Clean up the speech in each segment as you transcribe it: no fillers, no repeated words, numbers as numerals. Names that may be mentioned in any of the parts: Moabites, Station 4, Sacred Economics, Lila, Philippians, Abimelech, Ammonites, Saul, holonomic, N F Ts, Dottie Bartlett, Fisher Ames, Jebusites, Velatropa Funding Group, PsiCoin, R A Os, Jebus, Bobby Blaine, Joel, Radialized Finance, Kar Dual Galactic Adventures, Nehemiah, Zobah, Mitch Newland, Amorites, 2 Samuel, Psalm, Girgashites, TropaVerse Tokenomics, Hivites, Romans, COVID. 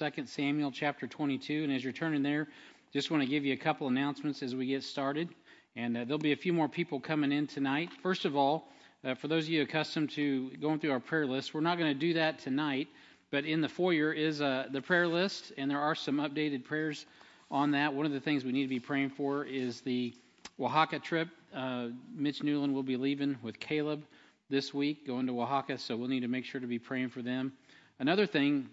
2 Samuel chapter 22. And as you're turning there, just want to give you a couple announcements as we get started. And there'll be a few more people coming in tonight. First of all, for those of you accustomed to going through our prayer list, we're not going to do that tonight. But in the foyer is the prayer list, and there are some updated prayers on that. One of the things we need to be praying for is the Oaxaca trip. Mitch Newland will be leaving with Caleb this week, going to Oaxaca, so we'll need to make sure to be praying for them. Another thing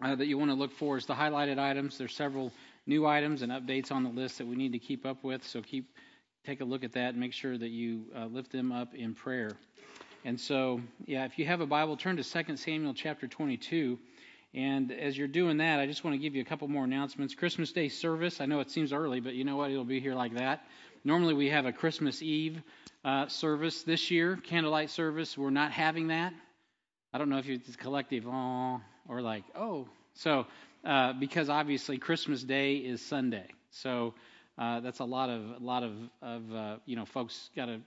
that you want to look for is the highlighted items. There's several new items and updates on the list that we need to keep up with, so take a look at that and make sure that you lift them up in prayer. And so, if you have a Bible, turn to 2 Samuel chapter 22. And as you're doing that, I just want to give you a couple more announcements. Christmas Day service, I know it seems early, but you know what? It'll be here like that. Normally we have a Christmas Eve service this year, candlelight service. We're not having that. I don't know if it's collective, or like, oh. So, because obviously Christmas Day is Sunday. So that's a lot of folks got to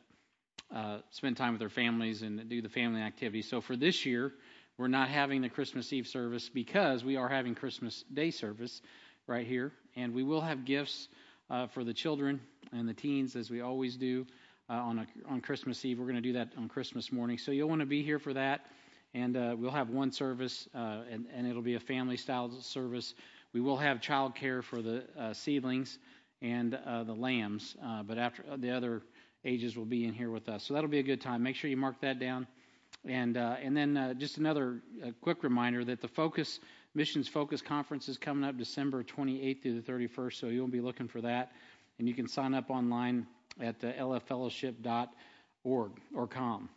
spend time with their families and do the family activities. So for this year, we're not having the Christmas Eve service because we are having Christmas Day service right here. And we will have gifts for the children and the teens, as we always do on Christmas Eve. We're going to do that on Christmas morning. So you'll want to be here for that. And we'll have one service, and it'll be a family-style service. We will have child care for the seedlings and the lambs, but after the other ages will be in here with us. So that'll be a good time. Make sure you mark that down. And then just another quick reminder that the Missions Focus Conference is coming up December 28th through the 31st, so you'll be looking for that. And you can sign up online at lffellowship.org or .com.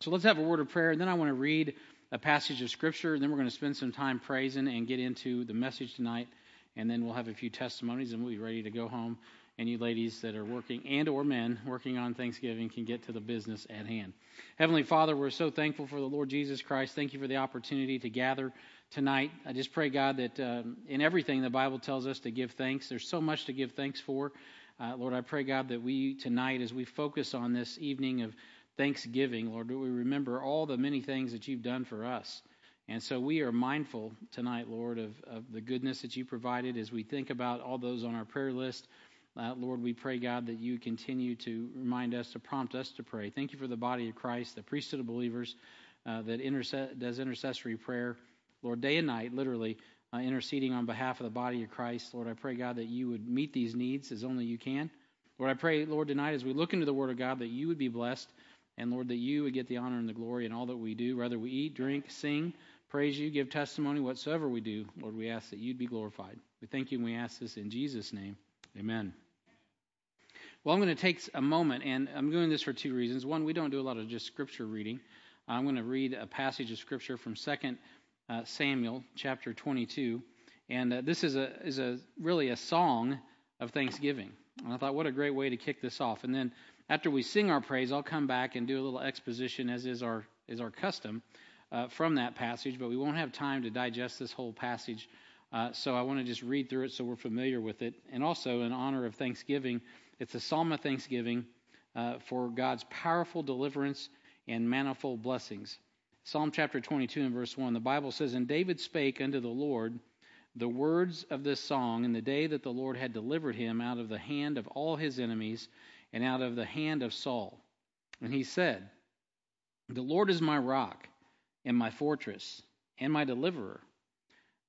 So let's have a word of prayer, and then I want to read a passage of Scripture, and then we're going to spend some time praising and get into the message tonight, and then we'll have a few testimonies, and we'll be ready to go home. And you ladies that are working, and or men working on Thanksgiving, can get to the business at hand. Heavenly Father, we're so thankful for the Lord Jesus Christ. Thank you for the opportunity to gather tonight. I just pray, God, that in everything the Bible tells us to give thanks. There's so much to give thanks for. Lord, I pray, God, that we tonight, as we focus on this evening of Thanksgiving, Lord, we remember all the many things that you've done for us. And so we are mindful tonight, Lord, of the goodness that you provided as we think about all those on our prayer list. Lord, we pray, God, that you continue to remind us, to prompt us to pray. Thank you for the body of Christ, the priesthood of believers that does intercessory prayer, Lord, day and night, literally, interceding on behalf of the body of Christ. Lord, I pray, God, that you would meet these needs as only you can. Lord, I pray, Lord, tonight as we look into the Word of God that you would be blessed, and, Lord, that you would get the honor and the glory in all that we do, whether we eat, drink, sing, praise you, give testimony, whatsoever we do. Lord, we ask that you'd be glorified. We thank you and we ask this in Jesus' name. Amen. Well, I'm going to take a moment, and I'm doing this for two reasons. One, we don't do a lot of just Scripture reading. I'm going to read a passage of Scripture from 2 Samuel chapter 22, and this is really a song of thanksgiving. And I thought, what a great way to kick this off. And then after we sing our praise, I'll come back and do a little exposition, as is our custom, from that passage, but we won't have time to digest this whole passage. So I want to just read through it so we're familiar with it. And also, in honor of Thanksgiving, it's a psalm of thanksgiving for God's powerful deliverance and manifold blessings. Psalm chapter 22 and verse 1, the Bible says, "And David spake unto the Lord the words of this song in the day that the Lord had delivered him out of the hand of all his enemies and out of the hand of Saul. And he said, The Lord is my rock and my fortress and my deliverer,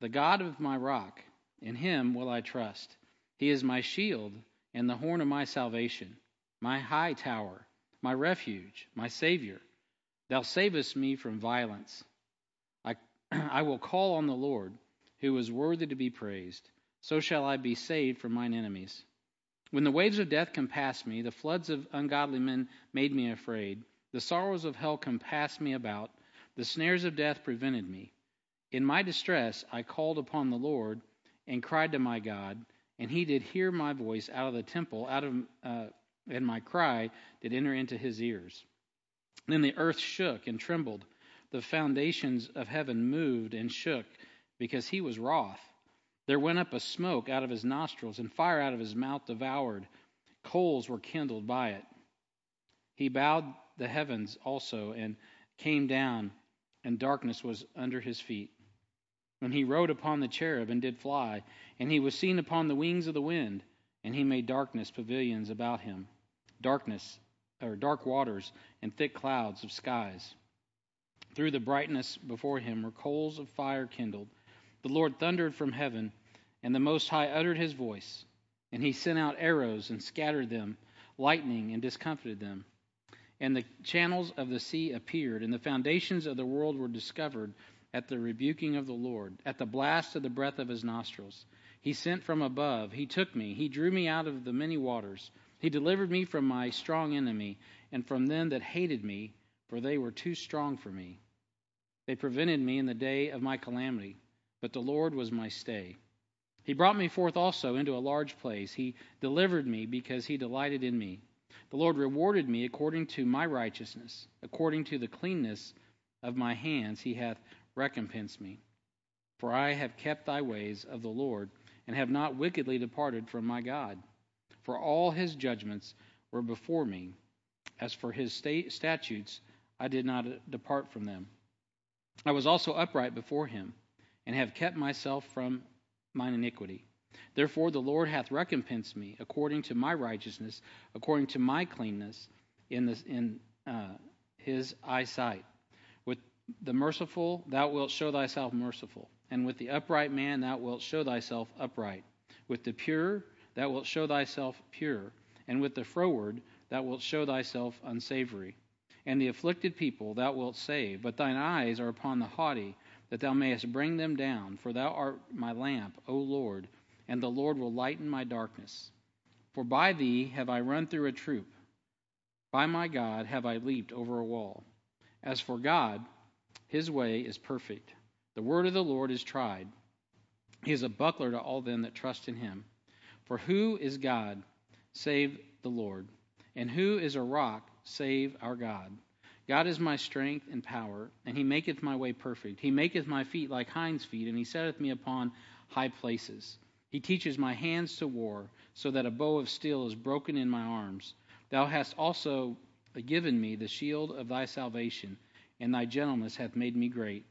the God of my rock, in him will I trust. He is my shield and the horn of my salvation, my high tower, my refuge, my Savior. Thou savest me from violence. I will call on the Lord, who is worthy to be praised. So shall I be saved from mine enemies. When the waves of death compassed me, the floods of ungodly men made me afraid. The sorrows of hell compassed me about. The snares of death prevented me. In my distress I called upon the Lord and cried to my God, and he did hear my voice out of the temple, and my cry did enter into his ears. Then the earth shook and trembled. The foundations of heaven moved and shook, because he was wroth. There went up a smoke out of his nostrils, and fire out of his mouth devoured. Coals were kindled by it. He bowed the heavens also, and came down, and darkness was under his feet. And he rode upon the cherub and did fly, and he was seen upon the wings of the wind, and he made darkness pavilions about him, darkness, or dark waters, and thick clouds of skies. Through the brightness before him were coals of fire kindled. The Lord thundered from heaven, and the Most High uttered his voice, and he sent out arrows and scattered them, lightning and discomfited them. And the channels of the sea appeared, and the foundations of the world were discovered at the rebuking of the Lord, at the blast of the breath of his nostrils. He sent from above, he took me, he drew me out of the many waters. He delivered me from my strong enemy, and from them that hated me, for they were too strong for me. They prevented me in the day of my calamity, but the Lord was my stay. He brought me forth also into a large place. He delivered me because he delighted in me. The Lord rewarded me according to my righteousness, according to the cleanness of my hands he hath recompensed me. For I have kept thy ways of the Lord, and have not wickedly departed from my God. For all his judgments were before me. As for his statutes, I did not depart from them. I was also upright before him, and have kept myself from mine iniquity. Therefore the Lord hath recompensed me according to my righteousness, according to my cleanness, in his eyesight. With the merciful thou wilt show thyself merciful, and with the upright man thou wilt show thyself upright. With the pure thou wilt show thyself pure, and with the froward thou wilt show thyself unsavory. And the afflicted people thou wilt save, but thine eyes are upon the haughty, that thou mayest bring them down, for thou art my lamp, O Lord, and the Lord will lighten my darkness. For by thee have I run through a troop, by my God have I leaped over a wall. As for God, his way is perfect. The word of the Lord is tried. He is a buckler to all them that trust in him. For who is God save the Lord? And who is a rock save our God? God is my strength and power, and he maketh my way perfect. He maketh my feet like hinds' feet, and he setteth me upon high places. He teaches my hands to war, so that a bow of steel is broken in my arms. Thou hast also given me the shield of thy salvation, and thy gentleness hath made me great.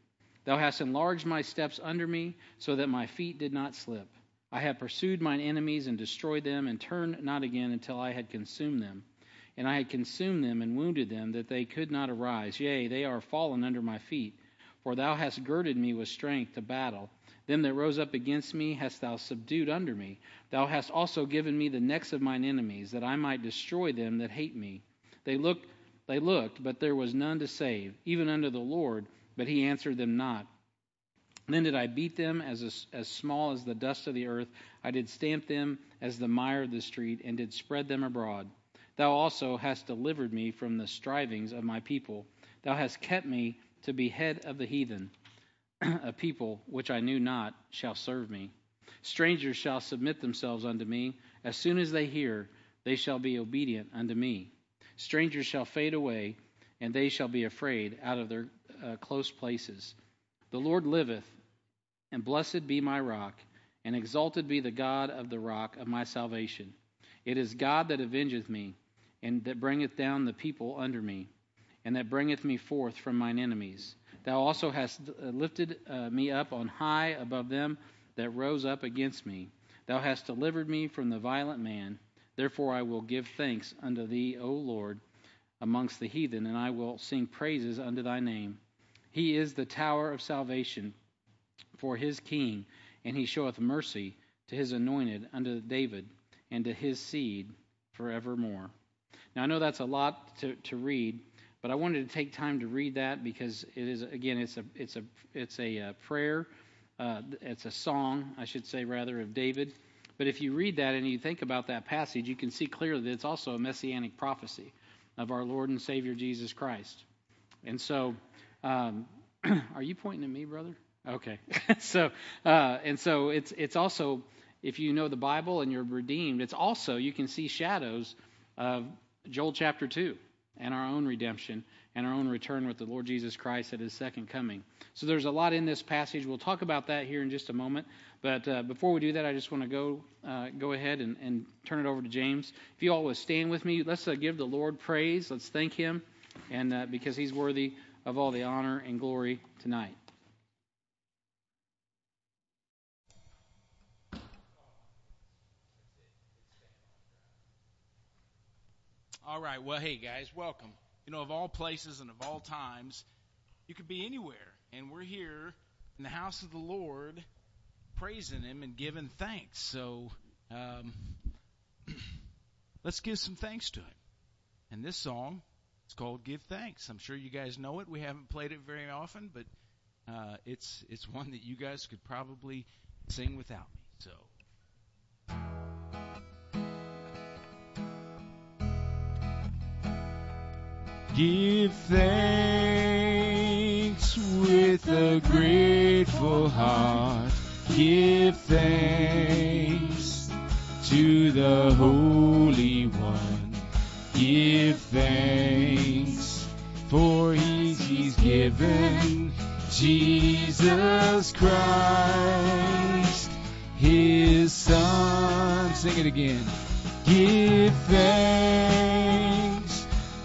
Thou hast enlarged my steps under me, so that my feet did not slip. I have pursued mine enemies and destroyed them, and turned not again until I had consumed them. And I had consumed them and wounded them, that they could not arise. Yea, they are fallen under my feet. For thou hast girded me with strength to battle. Them that rose up against me hast thou subdued under me. Thou hast also given me the necks of mine enemies, that I might destroy them that hate me. They looked, but there was none to save, even unto the Lord, but he answered them not. Then did I beat them as small as the dust of the earth. I did stamp them as the mire of the street, and did spread them abroad. Thou also hast delivered me from the strivings of my people. Thou hast kept me to be head of the heathen. A people which I knew not shall serve me. Strangers shall submit themselves unto me. As soon as they hear, they shall be obedient unto me. Strangers shall fade away, and they shall be afraid out of their close places. The Lord liveth, and blessed be my rock, and exalted be the God of the rock of my salvation. It is God that avengeth me, and that bringeth down the people under me, and that bringeth me forth from mine enemies. Thou also hast lifted me up on high above them that rose up against me. Thou hast delivered me from the violent man. Therefore I will give thanks unto thee, O Lord, amongst the heathen, and I will sing praises unto thy name. He is the tower of salvation for his king, and he showeth mercy to his anointed, unto David, and to his seed forevermore. Now I know that's a lot to read, but I wanted to take time to read that because it is, again, it's a prayer, it's a song, I should say rather, of David. But if you read that and you think about that passage, you can see clearly that it's also a messianic prophecy of our Lord and Savior Jesus Christ. And so, are you pointing at me, brother? Okay. So it's also, if you know the Bible and you're redeemed, it's also, you can see shadows of Joel chapter 2 and our own redemption and our own return with the Lord Jesus Christ at his second coming. So there's a lot in this passage. We'll talk about that here in just a moment. But before we do that, I just want to go ahead and turn it over to James. If you all would stand with me, let's give the Lord praise. Let's thank him, and because he's worthy of all the honor and glory tonight. All right, well, hey, guys, welcome. You know, of all places and of all times, you could be anywhere, and we're here in the house of the Lord praising Him and giving thanks. So let's give some thanks to Him. And this song is called Give Thanks. I'm sure you guys know it. We haven't played it very often, but it's one that you guys could probably sing without me. So... Give thanks with a grateful heart. Give thanks to the Holy One. Give thanks, for He's given Jesus Christ, His Son. Sing it again. Give thanks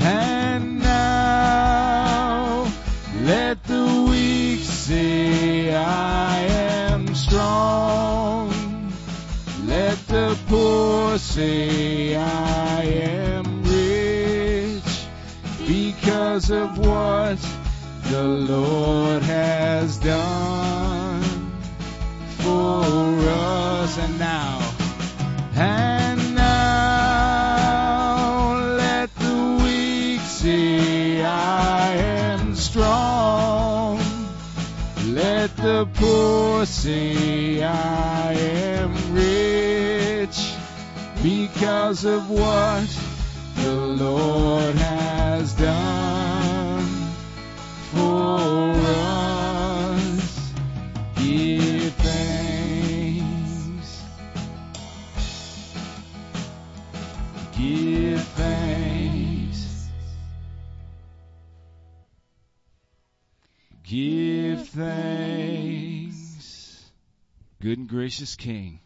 And now let the weak say, I am strong. Let the poor say, I am rich, because of what the Lord has done for us. And now let the weak say, I am strong. Let the poor say, I am rich, because of what the Lord has done for us. Give thanks. Give thanks. Give thanks, good and gracious King.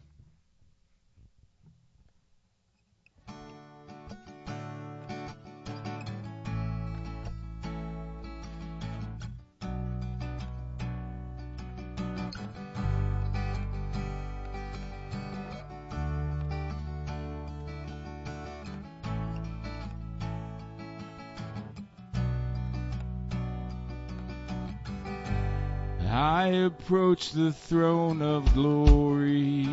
I approach the throne of glory.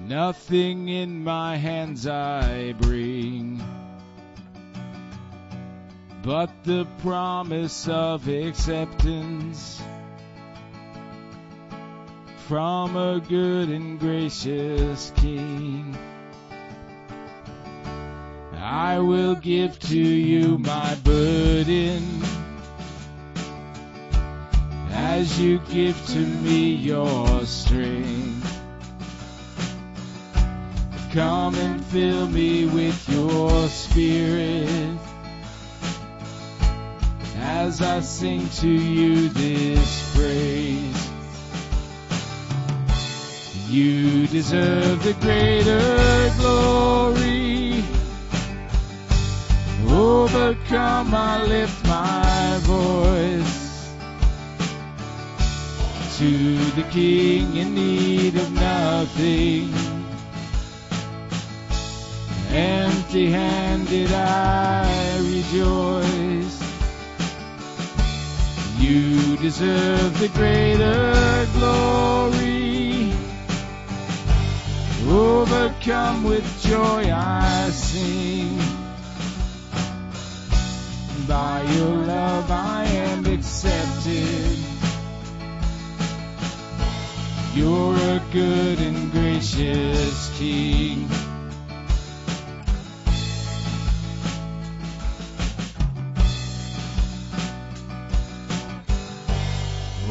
Nothing in my hands I bring, but the promise of acceptance from a good and gracious King. I will give to you my burden, as you give to me your strength. Come and fill me with your Spirit, as I sing to you this praise. You deserve the greater glory. Overcome, I lift my voice to the King in need of nothing. Empty-handed I rejoice. You deserve the greater glory. Overcome with joy I sing. By your love I am accepted. You're a good and gracious King.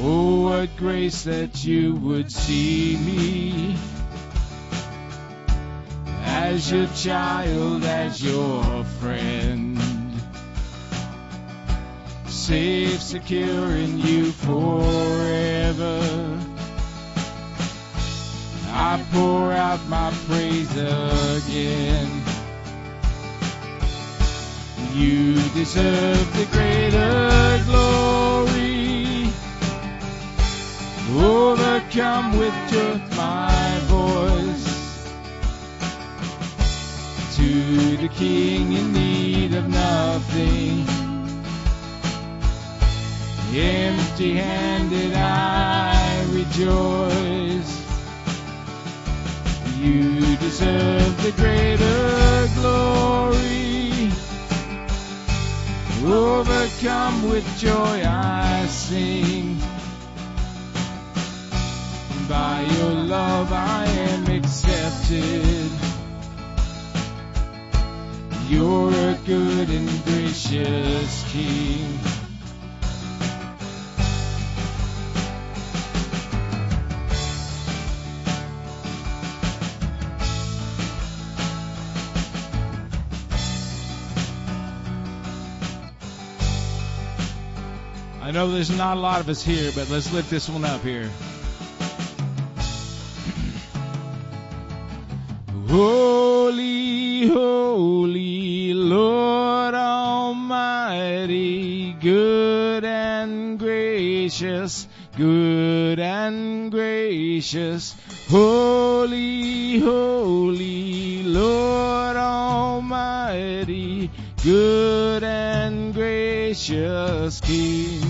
Oh, what grace that you would see me as your child, as your friend. safe, secure in you forever. I pour out my praise again. You deserve the greater glory. Overcome with just my voice. To the King in need of nothing, empty-handed I rejoice. You deserve the greater glory. Overcome with joy I sing. By your love I am accepted. You're a good and gracious King. I know there's not a lot of us here, but let's lift this one up here. Holy, holy, Lord Almighty, good and gracious, holy, holy, Lord Almighty, good and gracious King.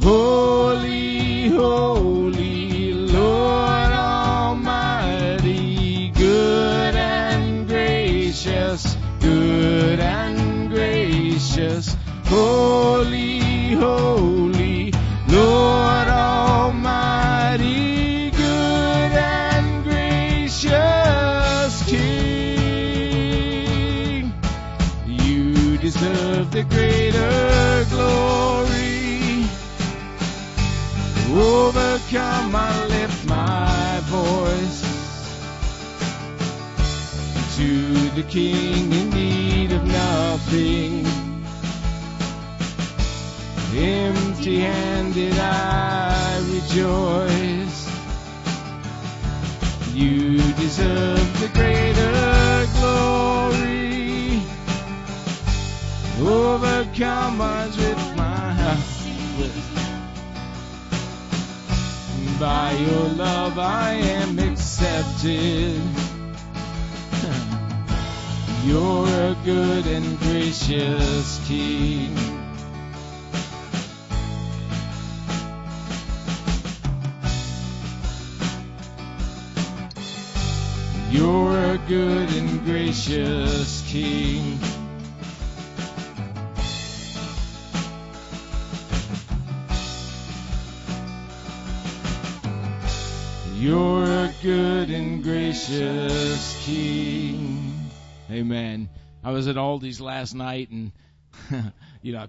Holy, holy, Lord Almighty, good and gracious, holy, holy, Lord Almighty, good and gracious King. You deserve the greater glory. Overcome, I lift my voice to the King in need of nothing. Empty-handed I rejoice. You deserve the greater glory. Overcome us with my heart. By your love I am accepted. You're a good and gracious King. You're a good and gracious King. You're a good and gracious King. Amen. I was at Aldi's last night, and you know,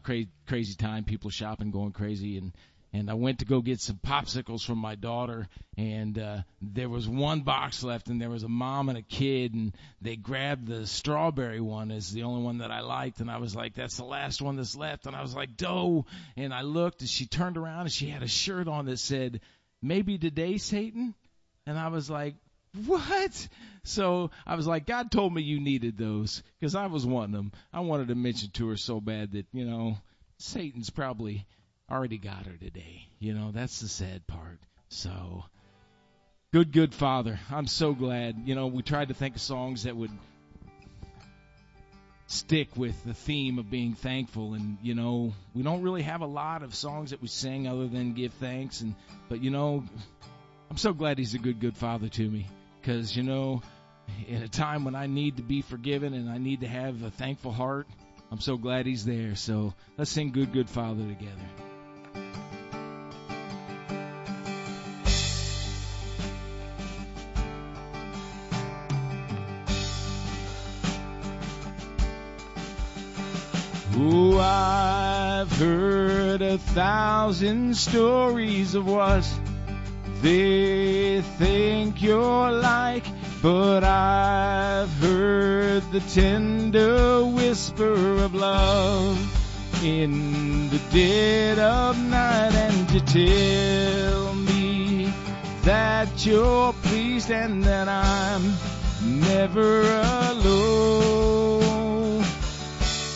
crazy time, people shopping, going crazy, and I went to go get some popsicles from my daughter, and there was one box left, and there was a mom and a kid, and they grabbed the strawberry one as the only one that I liked, and I was like, that's the last one that's left, and I was like, doh, and I looked, and she turned around, and she had a shirt on that said, maybe today, Satan, and I was like, what? So I was like, God told me you needed those, because I was wanting them. I wanted to mention to her so bad that, you know, Satan's probably already got her today. You know, that's the sad part. So, good Father. I'm so glad. You know, we tried to think of songs that would stick with the theme of being thankful, and, you know, we don't really have a lot of songs that we sing other than give thanks, and but, you know, I'm so glad He's a good Father to me, because, you know, in a time when I need to be forgiven and I need to have a thankful heart, I'm so glad He's there. So let's sing Good Father together. Oh, I've heard 1,000 stories of what they think you're like, but I've heard the tender whisper of love in the dead of night, and you tell me that you're pleased and that I'm never alone.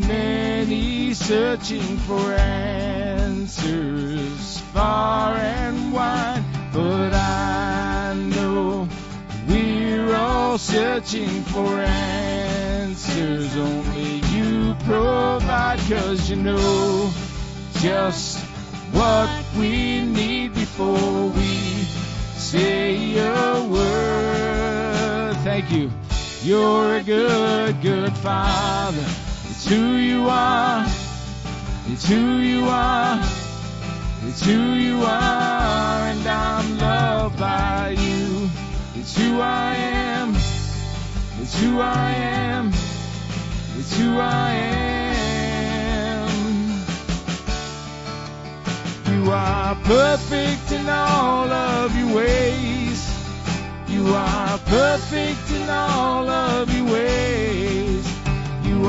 many searching for answers far and wide, but I know we're all searching for answers only you provide, 'cause you know just what we need before we say a word. Thank you. You're a good, good Father. It's who you are. It's who you are. It's who you are, and I'm loved by you. It's who I am. It's who I am. It's who I am. You are perfect in all of your ways. You are perfect in all of your ways. You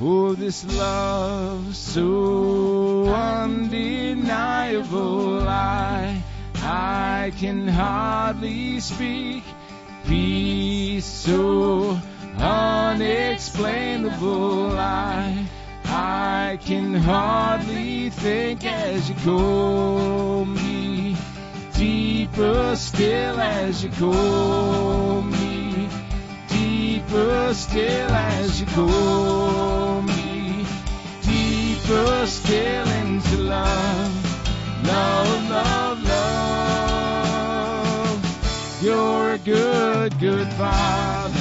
Oh, this love so undeniable, I can hardly speak. Peace so unexplainable, I can hardly think as you call me, deeper still as you call me, deeper still as you call me, deeper still into love, love, love, love. You're a good, good Father.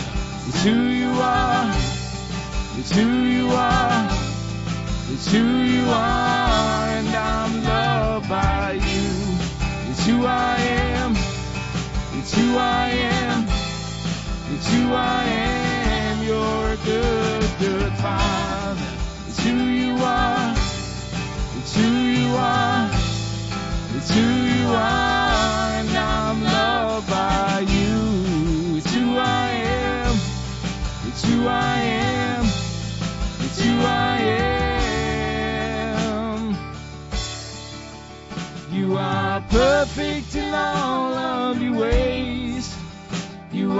It's who you are. It's who you are. It's who you are, and I'm loved by you. It's who I am. It's who I am. It's who I am. You're a good, good Father. It's who you are. It's who you are. It's who you are, and I'm loved by you. It's who I am. It's who I am. It's who I am. You are perfect in all of your ways. You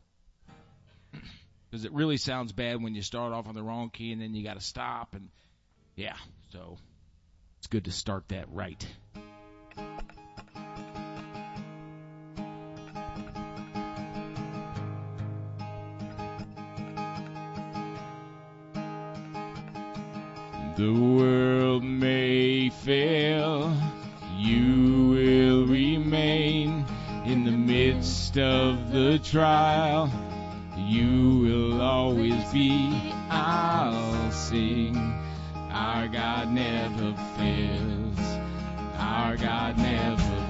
Because it really sounds bad when you start off on the wrong key and then you got to stop. And yeah, so it's good to start that right. The world may fail, you will remain in the midst midst of the trial, you will always be. I'll sing. Our God never fails. Our God never fails.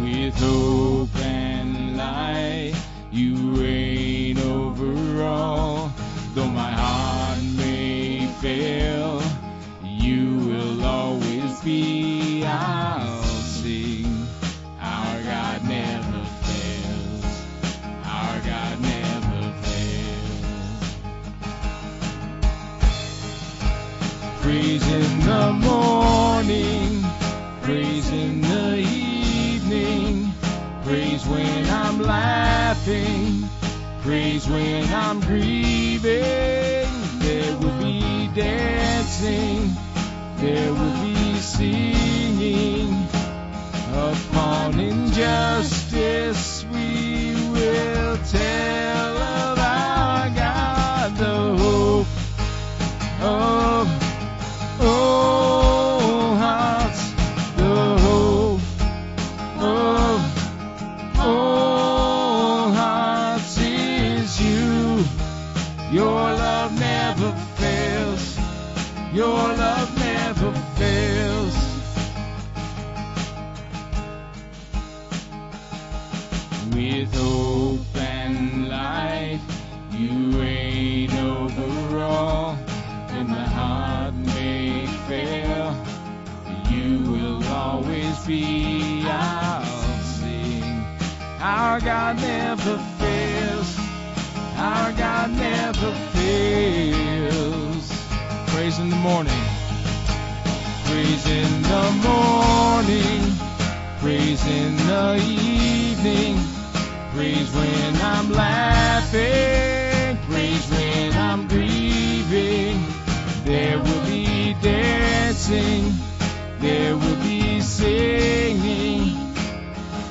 With hope and light, you reign over all. Though my heart may fail, you will always be. I'll sing. Our God never fails. Our God never fails. Praise in the morning, praise in the evening, praise when I'm laughing, praise when I'm grieving. There will be dancing, there will be singing. Upon injustice we will tell of our God, the hope of all hearts, the hope of all hearts is you. Your love never fails, your love never fails. With hope and life, you reign over all. And my heart may fail, you will always be. I'll sing. Our God never fails. Our God never fails. Praise in the morning. Praise in the morning. Praise in the evening. Praise when I'm laughing, praise when I'm grieving. There will be dancing, there will be singing.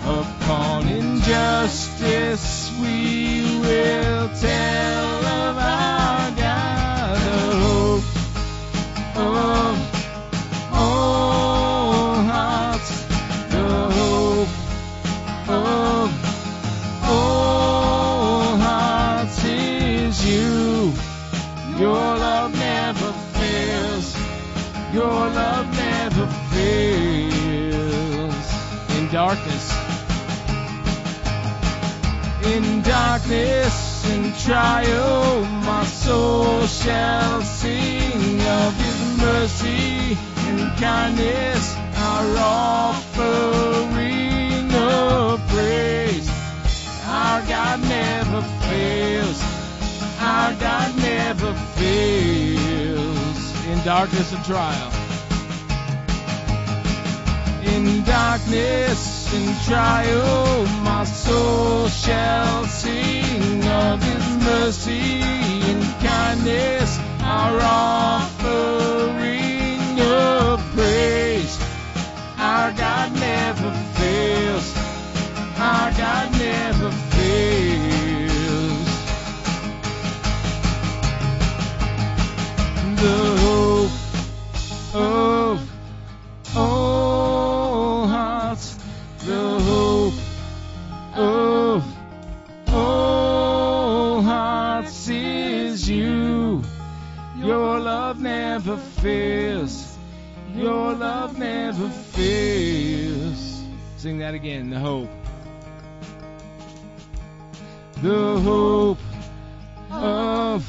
Upon injustice we will tell of our God, the hope of all hearts, the hope of all hearts is you. Your love never fails. Your love never fails. In darkness, in darkness and trial, my soul shall sing of his mercy and kindness. Our offering of praise. Our God never fails. Our God never fails. In darkness and trial. In darkness and trial, my soul shall sing of his mercy and kindness. Our offering of praise. Our God never fails. Our God never fails. The hope of all hearts, the hope of all hearts is you. Your love never fails. Your love never fails. Sing that again, the hope. The hope of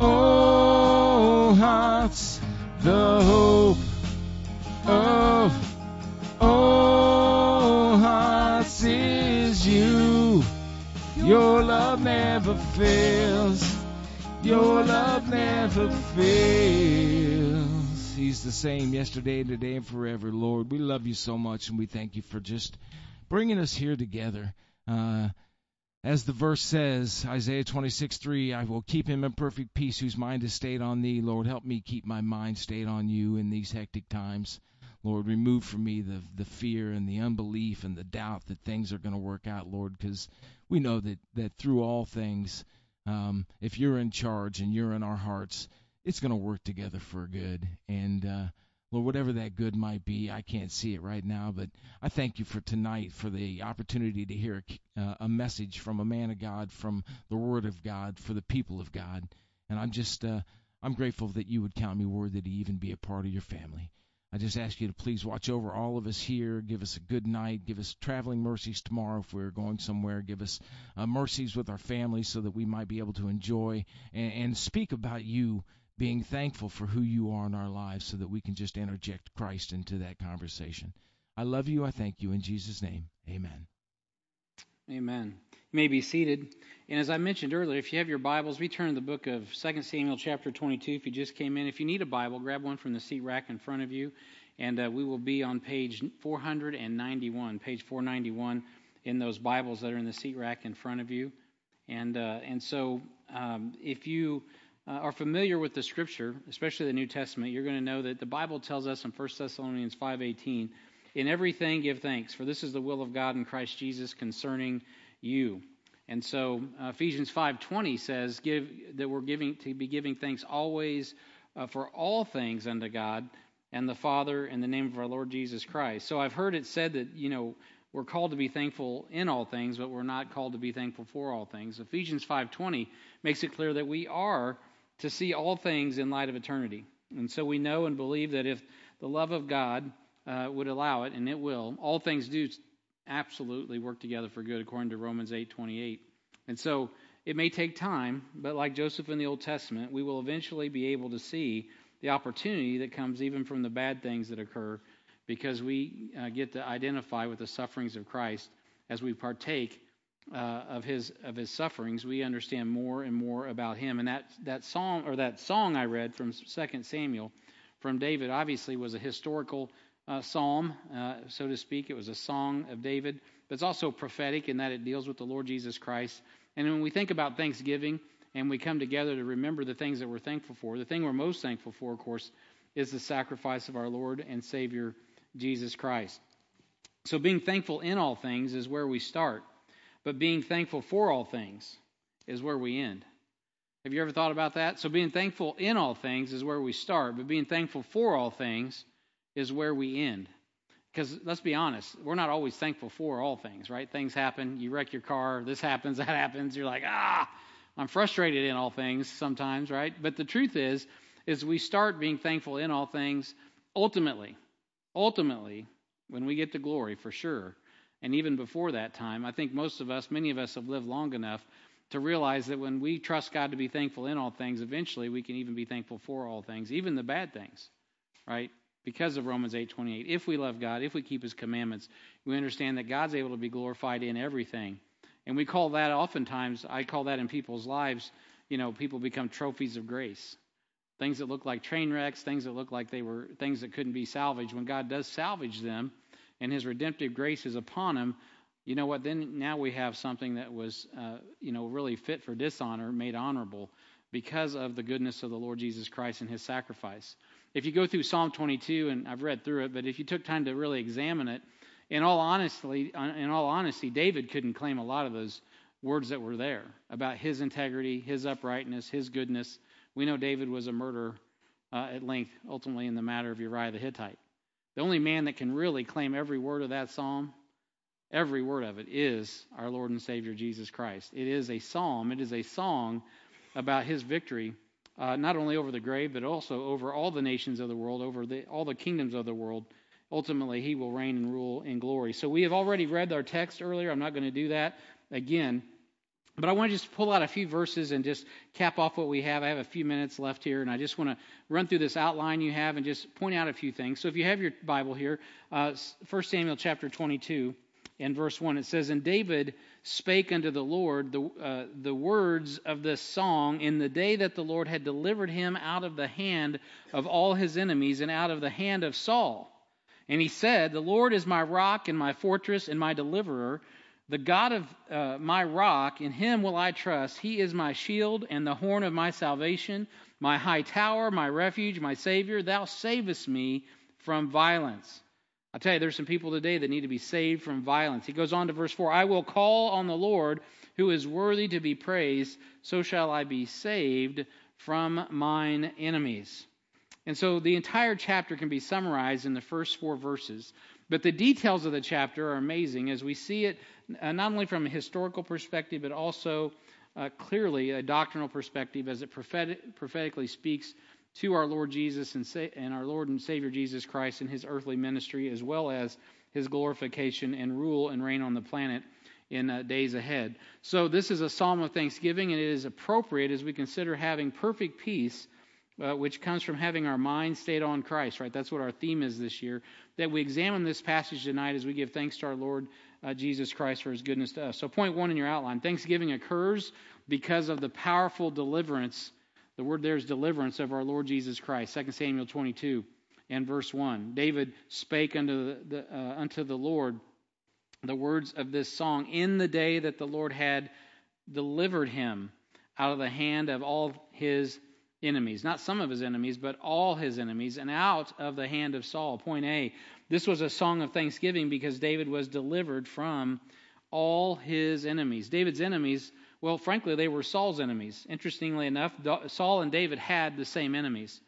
all hearts, the hope of all hearts is you. Your love never fails. Your love never fails. He's the same yesterday, today, and forever. Lord, we love you so much, and we thank you for just bringing us here together. As the verse says, Isaiah 26:3, I will keep him in perfect peace whose mind is stayed on thee. Lord, help me keep my mind stayed on you in these hectic times. Lord, remove from me the fear and the unbelief and the doubt that things are going to work out, Lord, because we know that through all things, if you're in charge and you're in our hearts, it's going to work together for good. And Lord, whatever that good might be, I can't see it right now, but I thank you for tonight, for the opportunity to hear a message from a man of God, from the Word of God, for the people of God. And I'm just I'm grateful that you would count me worthy to even be a part of your family. I just ask you to please watch over all of us here. Give us a good night. Give us traveling mercies tomorrow if we're going somewhere. Give us mercies with our families so that we might be able to enjoy and speak about you being thankful for who you are in our lives so that we can just interject Christ into that conversation. I love you. I thank you. In Jesus' name, amen. Amen. You may be seated. And as I mentioned earlier, if you have your Bibles, we turn to the book of 2 Samuel chapter 22. If you just came in, if you need a Bible, grab one from the seat rack in front of you. And we will be on page 491 in those Bibles that are in the seat rack in front of you. And so if you are familiar with the Scripture, especially the New Testament, you're going to know that the Bible tells us in 1 Thessalonians 5:18, in everything give thanks, for this is the will of God in Christ Jesus concerning you. And so Ephesians 5:20 says that we're giving thanks always for all things unto God and the Father in the name of our Lord Jesus Christ. So I've heard it said that, you know, we're called to be thankful in all things, but we're not called to be thankful for all things. Ephesians 5:20 makes it clear that we are to see all things in light of eternity. And so we know and believe that if the love of God would allow it, and it will, all things do absolutely work together for good, according to Romans 8:28. And so it may take time, but like Joseph in the Old Testament, we will eventually be able to see the opportunity that comes even from the bad things that occur, because we get to identify with the sufferings of Christ. As we partake of his sufferings, we understand more and more about him. And that song I read from 2 Samuel from David obviously was a historical psalm, so to speak. It was a song of David, but it's also prophetic in that it deals with the Lord Jesus Christ. And when we think about Thanksgiving and we come together to remember the things that we're thankful for, the thing we're most thankful for, of course, is the sacrifice of our Lord and Savior Jesus Christ. So being thankful in all things is where we start, but being thankful for all things is where we end. Have you ever thought about that? So being thankful in all things is where we start, but being thankful for all things is where we end. Because let's be honest, we're not always thankful for all things, right? Things happen. You wreck your car. This happens. That happens. You're like, I'm frustrated in all things sometimes, right? But the truth is we start being thankful in all things ultimately, when we get to glory, for sure. And even before that time, I think many of us have lived long enough to realize that when we trust God to be thankful in all things, eventually we can even be thankful for all things, even the bad things, right? Because of Romans 8:28, if we love God, if we keep his commandments, we understand that God's able to be glorified in everything. And we call that oftentimes, I call that in people's lives, you know, people become trophies of grace. Things that look like train wrecks, things that look like they were things that couldn't be salvaged. When God does salvage them and his redemptive grace is upon them, you know what, then now we have something that was, really fit for dishonor, made honorable because of the goodness of the Lord Jesus Christ and his sacrifice. If you go through Psalm 22, and I've read through it, but if you took time to really examine it, in all honesty, David couldn't claim a lot of those words that were there about his integrity, his uprightness, his goodness. We know David was a murderer at length, ultimately in the matter of Uriah the Hittite. The only man that can really claim every word of that psalm, every word of it, is our Lord and Savior Jesus Christ. It is a psalm. It is a song about his victory. Not only over the grave, but also over all the nations of the world, over all the kingdoms of the world. Ultimately, he will reign and rule in glory. So we have already read our text earlier. I'm not going to do that again. But I want to just pull out a few verses and just cap off what we have. I have a few minutes left here, and I just want to run through this outline you have and just point out a few things. So if you have your Bible here, 1 Samuel chapter 22 and verse 1, it says, "And David spake unto the Lord the words of this song in the day that the Lord had delivered him out of the hand of all his enemies and out of the hand of Saul. And he said, The Lord is my rock and my fortress and my deliverer, the God of my rock, in him will I trust. He is my shield and the horn of my salvation, my high tower, my refuge, my Savior. Thou savest me from violence." I tell you, there's some people today that need to be saved from violence. He goes on to verse 4, "I will call on the Lord who is worthy to be praised, so shall I be saved from mine enemies." And so the entire chapter can be summarized in the first four verses. But the details of the chapter are amazing as we see it not only from a historical perspective, but also clearly a doctrinal perspective as it prophetically speaks to our Lord Jesus and our Lord and Savior Jesus Christ in his earthly ministry, as well as his glorification and rule and reign on the planet in days ahead. So this is a psalm of thanksgiving, and it is appropriate as we consider having perfect peace, which comes from having our minds stayed on Christ, right? That's what our theme is this year, that we examine this passage tonight as we give thanks to our Lord Jesus Christ for his goodness to us. So point one in your outline, thanksgiving occurs because of the powerful deliverance. The word there is deliverance of our Lord Jesus Christ, 2 Samuel 22 and verse 1. David spake unto the Lord the words of this song in the day that the Lord had delivered him out of the hand of all his enemies, not some of his enemies, but all his enemies, and out of the hand of Saul. Point A, this was a song of thanksgiving because David was delivered from all his enemies. David's enemies, well, frankly, they were Saul's enemies. Interestingly enough, Saul and David had the same enemies.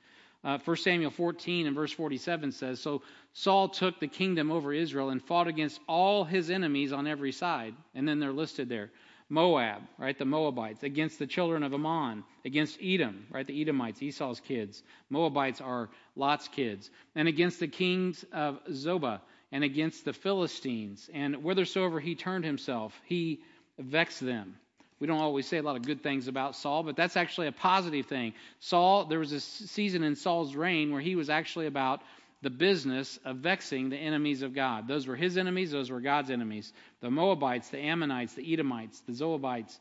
1 Samuel 14 and verse 47 says, so Saul took the kingdom over Israel and fought against all his enemies on every side. And then they're listed there. Moab, right, the Moabites, against the children of Ammon, against Edom, right, the Edomites, Esau's kids. Moabites are Lot's kids. And against the kings of Zobah and against the Philistines. And whithersoever he turned himself, he vexed them. We don't always say a lot of good things about Saul, but that's actually a positive thing. Saul, there was a season in Saul's reign where he was actually about the business of vexing the enemies of God. Those were his enemies, those were God's enemies. The Moabites, the Ammonites, the Edomites, the Zoahites,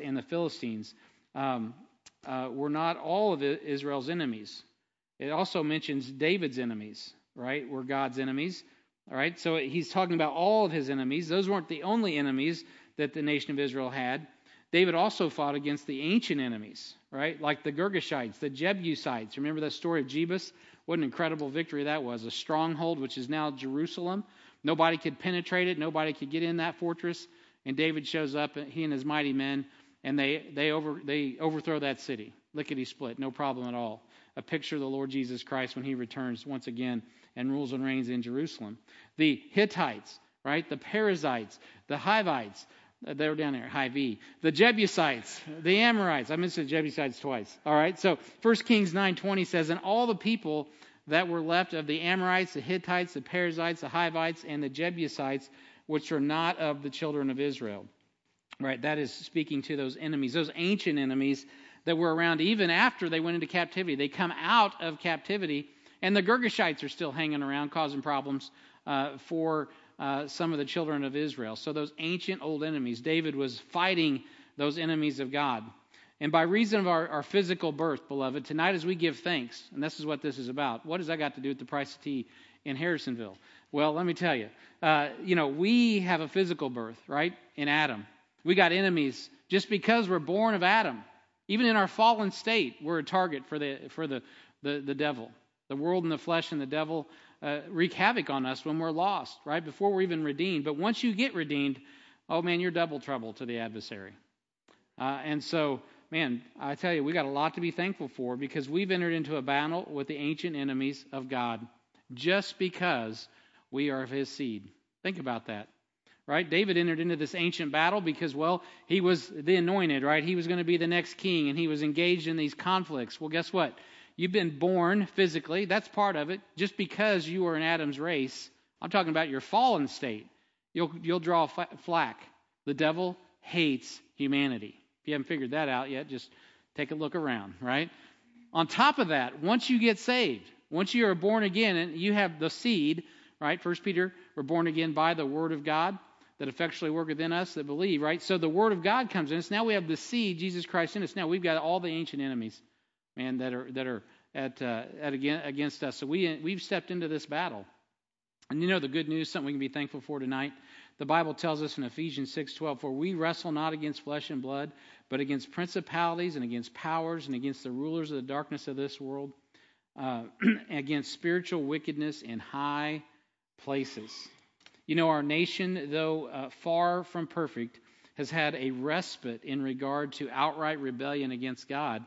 and the Philistines were not all of Israel's enemies. It also mentions David's enemies, right, were God's enemies. All right, so he's talking about all of his enemies. Those weren't the only enemies that the nation of Israel had. David also fought against the ancient enemies, right? Like the Girgashites, the Jebusites. Remember that story of Jebus? What an incredible victory that was. A stronghold, which is now Jerusalem. Nobody could penetrate it. Nobody could get in that fortress. And David shows up, he and his mighty men, and they overthrow that city. Lickety-split, no problem at all. A picture of the Lord Jesus Christ when he returns once again and rules and reigns in Jerusalem. The Hittites, right? The Perizzites, the Hivites. They were down there, Hiv. The Jebusites, the Amorites. I mentioned the Jebusites twice. All right, so 1 Kings 9:20 says, and all the people that were left of the Amorites, the Hittites, the Perizzites, the Hivites, and the Jebusites, which are not of the children of Israel. Right, that is speaking to those enemies, those ancient enemies that were around even after they went into captivity. They come out of captivity, and the Girgashites are still hanging around, causing problems for some of the children of Israel. So those ancient old enemies, David was fighting those enemies of God. And by reason of our physical birth, beloved, tonight as we give thanks, and this is what this is about, what has that got to do with the price of tea in Harrisonville? Well, let me tell you, we have a physical birth, right, in Adam. We got enemies just because we're born of Adam. Even in our fallen state, we're a target for the devil. The world and the flesh and the devil wreak havoc on us when we're lost, right? Before we're even redeemed. But once you get redeemed, oh man, you're double trouble to the adversary. And so, man, I tell you, we got a lot to be thankful for because we've entered into a battle with the ancient enemies of God just because we are of his seed. Think about that, right? David entered into this ancient battle because, well, he was the anointed, right? He was going to be the next king and he was engaged in these conflicts. Well, guess what? You've been born physically. That's part of it. Just because you are in Adam's race, I'm talking about your fallen state, you'll draw flack. The devil hates humanity. If you haven't figured that out yet, just take a look around, right? On top of that, once you get saved, once you are born again and you have the seed, right? 1 Peter, we're born again by the word of God that effectually worketh in us that believe, right? So the word of God comes in us. Now we have the seed, Jesus Christ, in us. Now we've got all the ancient enemies, man, that are at against us. So we've stepped into this battle. And you know the good news, something we can be thankful for tonight. The Bible tells us in Ephesians 6:12, for we wrestle not against flesh and blood, but against principalities and against powers and against the rulers of the darkness of this world, against spiritual wickedness in high places. You know, our nation, though far from perfect, has had a respite in regard to outright rebellion against God.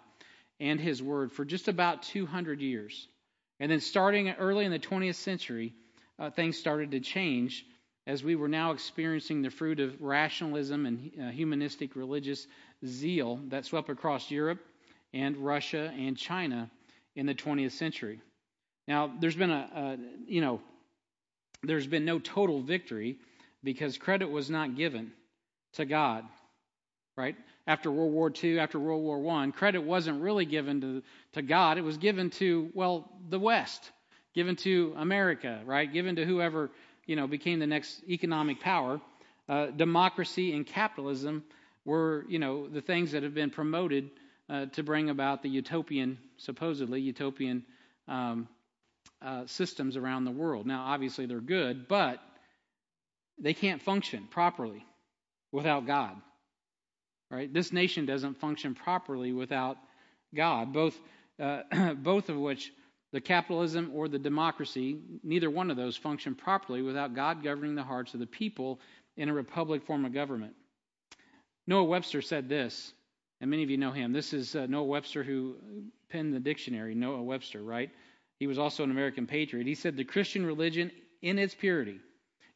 and his word for just about 200 years. And then starting early in the 20th century, things started to change as we were now experiencing the fruit of rationalism and humanistic religious zeal that swept across Europe and Russia and China in the 20th century. Now, there's been there's been no total victory because credit was not given to God, right? After World War II, after World War I, credit wasn't really given to God. It was given to, the West, given to America, right? Given to whoever, became the next economic power. Democracy and capitalism were, the things that have been promoted to bring about the supposedly utopian systems around the world. Now, obviously, they're good, but they can't function properly without God, right? This nation doesn't function properly without God, both of which, the capitalism or the democracy, neither one of those function properly without God governing the hearts of the people in a republic form of government. Noah Webster said this, and many of you know him. This is Noah Webster, who penned the dictionary, Noah Webster, right? He was also an American patriot. He said, "The Christian religion in its purity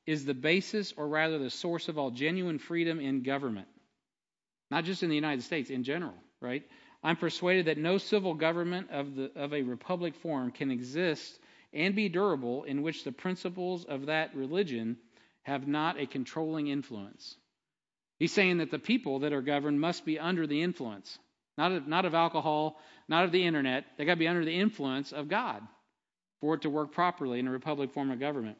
is the basis, or rather the source, of all genuine freedom in government." Not just in the United States, in general, right? "I'm persuaded that no civil government of a republic form can exist and be durable in which the principles of that religion have not a controlling influence." He's saying that the people that are governed must be under the influence, not of alcohol, not of the internet. They got to be under the influence of God for it to work properly in a republic form of government.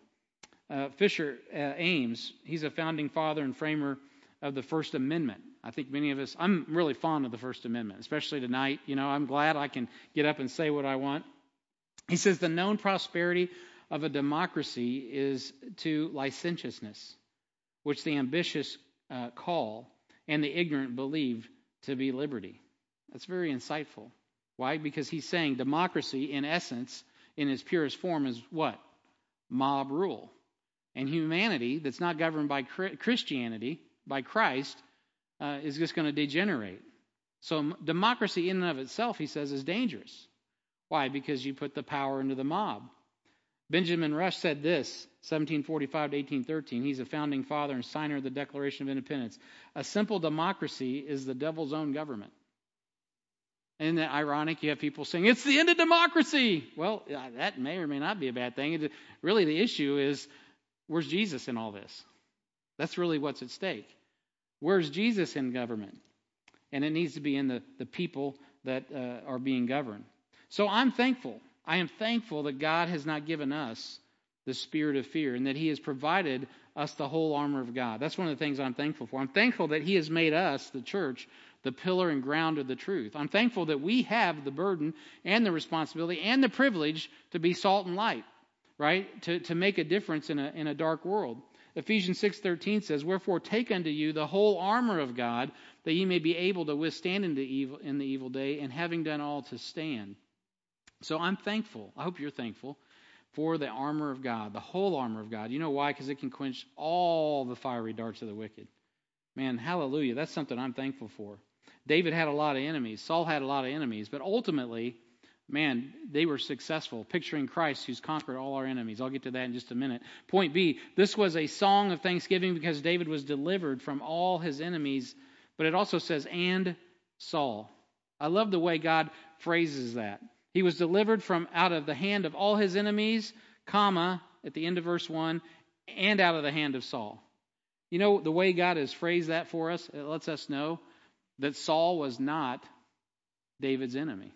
Fisher Ames, he's a founding father and framer of the First Amendment. I think many of us, I'm really fond of the First Amendment, especially tonight. I'm glad I can get up and say what I want. He says, "The known prosperity of a democracy is to licentiousness, which the ambitious call and the ignorant believe to be liberty." That's very insightful. Why? Because he's saying democracy, in essence, in its purest form, is what? Mob rule. And humanity that's not governed by Christianity, by Christ, is just going to degenerate. So democracy in and of itself, he says, is dangerous. Why? Because you put the power into the mob. Benjamin Rush said this, 1745 to 1813. He's a founding father and signer of the Declaration of Independence. "A simple democracy is the devil's own government." Isn't that ironic? You have people saying, "It's the end of democracy." Well, that may or may not be a bad thing. Really, the issue is, where's Jesus in all this? That's really what's at stake. Where's Jesus in government? And it needs to be in the people that are being governed. So I'm thankful. I am thankful that God has not given us the spirit of fear and that he has provided us the whole armor of God. That's one of the things I'm thankful for. I'm thankful that he has made us, the church, the pillar and ground of the truth. I'm thankful that we have the burden and the responsibility and the privilege to be salt and light, right? To make a difference in a dark world. Ephesians 6:13 says, "Wherefore take unto you the whole armor of God, that ye may be able to withstand in the evil day, and having done all to stand." So I'm thankful. I hope you're thankful for the armor of God, the whole armor of God. You know why? Because it can quench all the fiery darts of the wicked. Man, hallelujah. That's something I'm thankful for. David had a lot of enemies. Saul had a lot of enemies. But ultimately, man, they were successful, picturing Christ who's conquered all our enemies. I'll get to that in just a minute. Point B, this was a song of thanksgiving because David was delivered from all his enemies. But it also says, and Saul. I love the way God phrases that. He was delivered from out of the hand of all his enemies, comma, at the end of verse 1, and out of the hand of Saul. You know, the way God has phrased that for us, it lets us know that Saul was not David's enemy.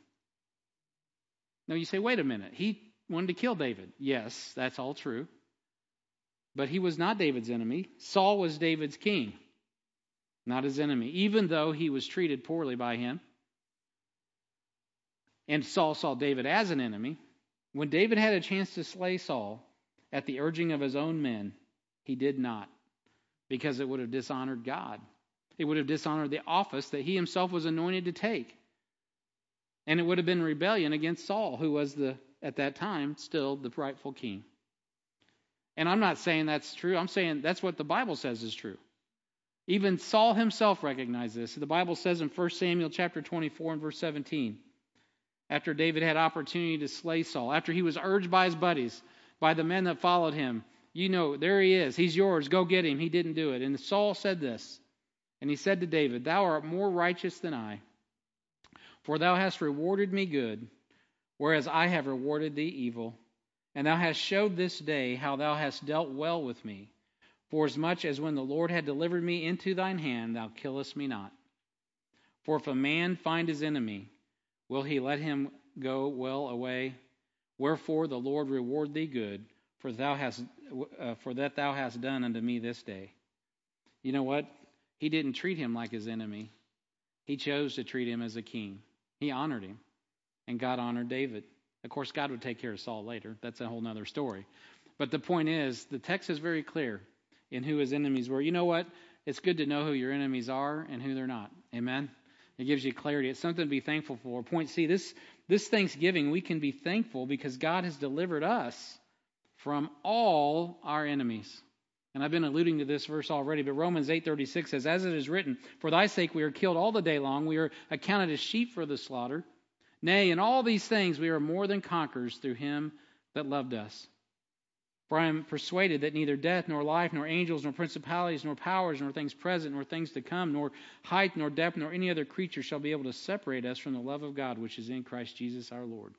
Now you say, wait a minute, he wanted to kill David. Yes, that's all true. But he was not David's enemy. Saul was David's king, not his enemy, even though he was treated poorly by him. And Saul saw David as an enemy. When David had a chance to slay Saul at the urging of his own men, he did not, because it would have dishonored God. It would have dishonored the office that he himself was anointed to take. And it would have been rebellion against Saul, who was, at that time, still the rightful king. And I'm not saying that's true. I'm saying that's what the Bible says is true. Even Saul himself recognized this. The Bible says in 1 Samuel chapter 24 and verse 17, after David had opportunity to slay Saul, after he was urged by his buddies, by the men that followed him, you know, there he is, he's yours, go get him. He didn't do it. And Saul said this, and he said to David, thou art more righteous than I, for thou hast rewarded me good, whereas I have rewarded thee evil. And thou hast showed this day how thou hast dealt well with me, forasmuch as when the Lord had delivered me into thine hand, thou killest me not. For if a man find his enemy, will he let him go well away? Wherefore the Lord reward thee good, for that thou hast done unto me this day. You know what? He didn't treat him like his enemy. He chose to treat him as a king. He honored him, and God honored David. Of course, God would take care of Saul later. That's a whole other story. But the point is, the text is very clear in who his enemies were. You know what? It's good to know who your enemies are and who they're not. Amen? It gives you clarity. It's something to be thankful for. Point C, this Thanksgiving, we can be thankful because God has delivered us from all our enemies. And I've been alluding to this verse already, but Romans 8:36 says, as it is written, for thy sake we are killed all the day long. We are accounted as sheep for the slaughter. Nay, in all these things we are more than conquerors through him that loved us. For I am persuaded that neither death, nor life, nor angels, nor principalities, nor powers, nor things present, nor things to come, nor height, nor depth, nor any other creature shall be able to separate us from the love of God, which is in Christ Jesus our Lord.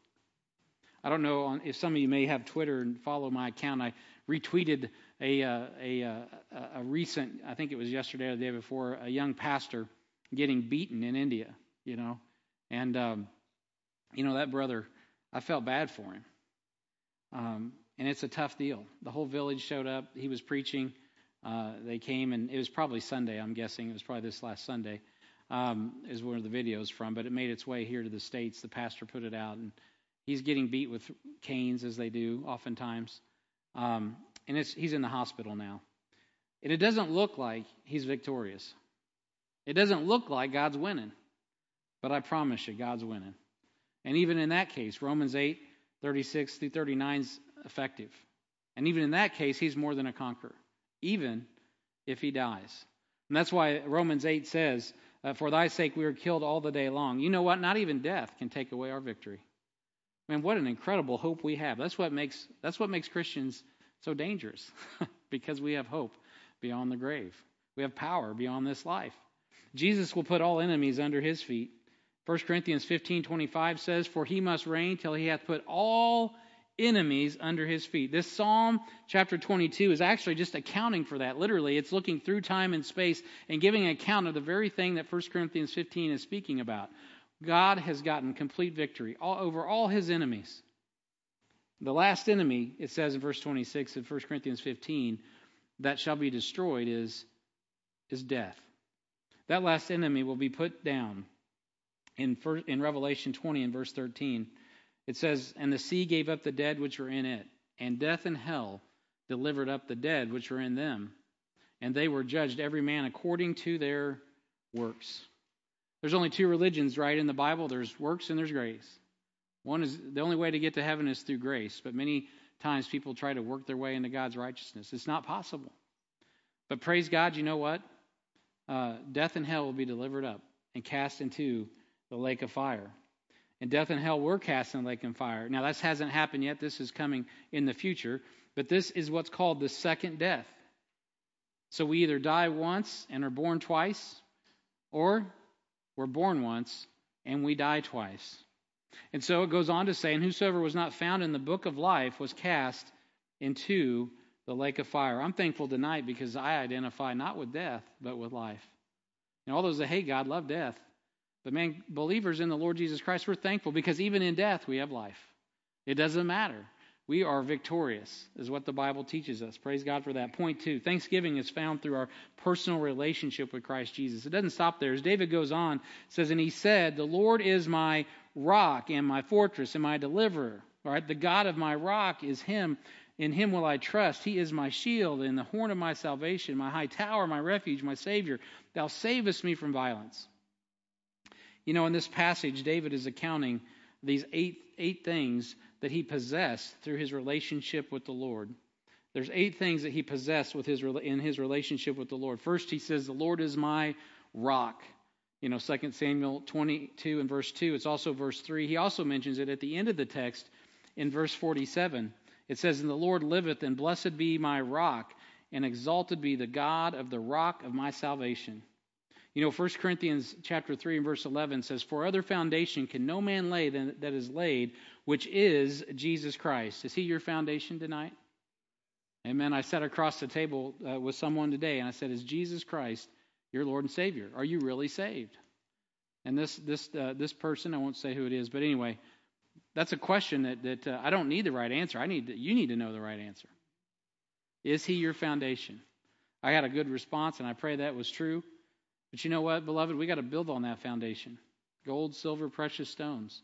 I don't know if some of you may have Twitter and follow my account. I retweeted a recent, I think it was yesterday or the day before, a young pastor getting beaten in India, you know, and you know, that brother, I felt bad for him. And it's a tough deal. The whole village showed up. He was preaching. They came, and it was probably Sunday, I'm guessing. It was probably this last Sunday is where the video's from. But it made its way here to the States. The pastor put it out. And he's getting beat with canes, as they do oftentimes. And he's in the hospital now. And it doesn't look like he's victorious. It doesn't look like God's winning. But I promise you, God's winning. And even in that case, Romans 8:36 through 39 is effective. And even in that case, he's more than a conqueror, even if he dies. And that's why Romans 8 says, for thy sake we are killed all the day long. You know what? Not even death can take away our victory. Man, what an incredible hope we have. That's what makes Christians so dangerous, because we have hope beyond the grave. We have power beyond this life. Jesus will put all enemies under his feet. 1 Corinthians 15:25 says, for he must reign till he hath put all enemies under his feet. This Psalm chapter 22 is actually just accounting for that. Literally, it's looking through time and space and giving an account of the very thing that 1 Corinthians 15 is speaking about. God has gotten complete victory over all his enemies. The last enemy, it says in verse 26 of 1 Corinthians 15, that shall be destroyed is death. That last enemy will be put down. In Revelation 20 and verse 13, it says, and the sea gave up the dead which were in it, and death and hell delivered up the dead which were in them, and they were judged every man according to their works. There's only two religions, right, in the Bible. There's works and there's grace. One is the only way to get to heaven is through grace, but many times people try to work their way into God's righteousness. It's not possible. But praise God, you know what? Death and hell will be delivered up and cast into the lake of fire. And death and hell were cast in the lake of fire. Now, this hasn't happened yet. This is coming in the future. But this is what's called the second death. So we either die once and are born twice, or we're born once and we die twice. And so it goes on to say, and whosoever was not found in the book of life was cast into the lake of fire. I'm thankful tonight because I identify not with death, but with life. And all those that hate God love death. But man, believers in the Lord Jesus Christ, we're thankful because even in death we have life. It doesn't matter. We are victorious, is what the Bible teaches us. Praise God for that. Point two, thanksgiving is found through our personal relationship with Christ Jesus. It doesn't stop there. As David goes on, it says, and he said, the Lord is my rock and my fortress and my deliverer. All right, the God of my rock is him. In him will I trust. He is my shield and the horn of my salvation, my high tower, my refuge, my Savior. Thou savest me from violence. You know, in this passage, David is accounting these eight things that he possessed through his relationship with the Lord. There's eight things that he possessed in his relationship with the Lord. First, he says, the Lord is my rock. you know, 2 Samuel 22 and verse 2. It's also verse 3. He also mentions it at the end of the text in verse 47. It says, "And the Lord liveth, and blessed be my rock, and exalted be the God of the rock of my salvation." You know, 1 Corinthians chapter 3 and verse 11 says, "For other foundation can no man lay than that is laid, which is Jesus Christ." Is he your foundation tonight? Amen. I sat across the table with someone today, and I said, "Is Jesus Christ your Lord and Savior? Are you really saved?" And this person, I won't say who it is, but anyway, that's a question that I don't need the right answer. You need to know the right answer. Is he your foundation? I got a good response, and I pray that was true. But you know what, beloved? We got to build on that foundation. Gold, silver, precious stones,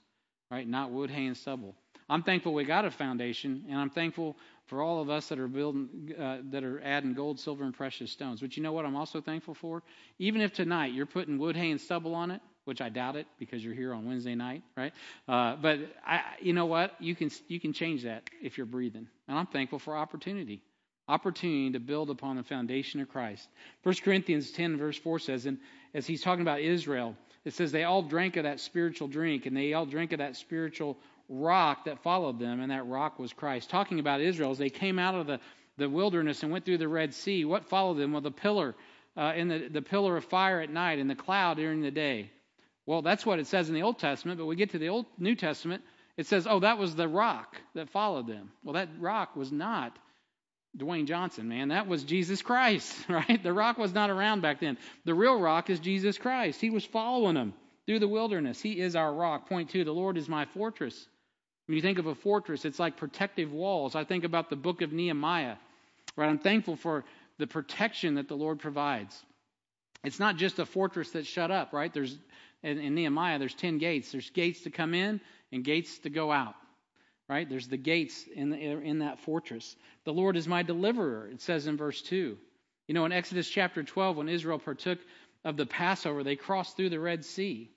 right? Not wood, hay, and stubble. I'm thankful we got a foundation, and I'm thankful for all of us that are building, that are adding gold, silver, and precious stones. But you know what I'm also thankful for? Even if tonight you're putting wood, hay, and stubble on it, which I doubt it because you're here on Wednesday night, right? But you know what? You can change that if you're breathing. And I'm thankful for opportunity. Opportunity to build upon the foundation of Christ. 1 Corinthians 10 verse 4 says, and as he's talking about Israel, it says they all drank of that spiritual drink, and they all drank of that spiritual rock that followed them, and that rock was Christ. Talking about Israel, as they came out of the wilderness and went through the Red Sea, what followed them? Well, the pillar and the pillar of fire at night and the cloud during the day. Well, that's what it says in the Old Testament, but we get to the New Testament, it says, oh, that was the rock that followed them. Well, that rock was not Dwayne Johnson, man. That was Jesus Christ, right? The rock was not around back then. The real rock is Jesus Christ. He was following them through the wilderness. He is our rock. Point 2, the Lord is my fortress. When you think of a fortress, it's like protective walls. I think about the book of Nehemiah, right? I'm thankful for the protection that the Lord provides. It's not just a fortress that's shut up, right? There's in Nehemiah, there's 10 gates. There's gates to come in and gates to go out. Right? There's the gates in that fortress. The Lord is my deliverer, it says in verse 2. You know, in Exodus chapter 12, when Israel partook of the Passover, they crossed through the Red Sea.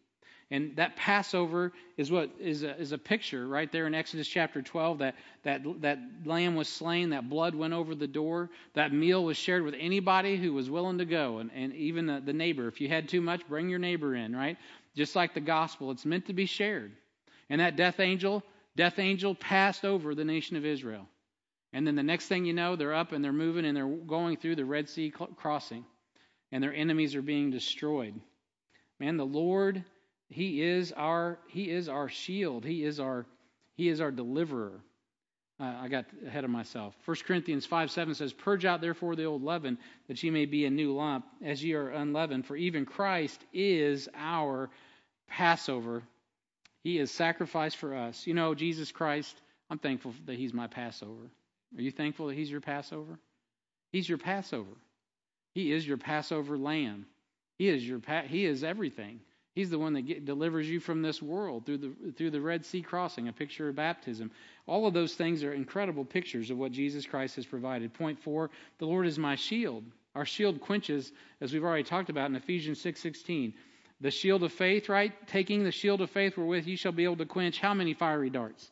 And that Passover is what is a picture right there in Exodus chapter 12. That lamb was slain, that blood went over the door. That meal was shared with anybody who was willing to go, and even the neighbor. If you had too much, bring your neighbor in, right? Just like the gospel, it's meant to be shared. And that death angel passed over the nation of Israel. And then the next thing you know, they're up and they're moving and they're going through the Red Sea crossing. And their enemies are being destroyed. Man, the Lord, He is our shield. He is our deliverer. I got ahead of myself. 1 Corinthians 5:7 says, "Purge out therefore the old leaven, that ye may be a new lump, as ye are unleavened. For even Christ is our Passover." He is sacrificed for us. You know, Jesus Christ, I'm thankful that he's my Passover. Are you thankful that he's your Passover? He's your Passover. He is your Passover lamb. He is everything. He's the one that delivers you from this world through the Red Sea crossing, a picture of baptism. All of those things are incredible pictures of what Jesus Christ has provided. Point 4, the Lord is my shield. Our shield quenches, as we've already talked about in Ephesians 6:16. The shield of faith, right? Taking the shield of faith wherewith you shall be able to quench how many fiery darts?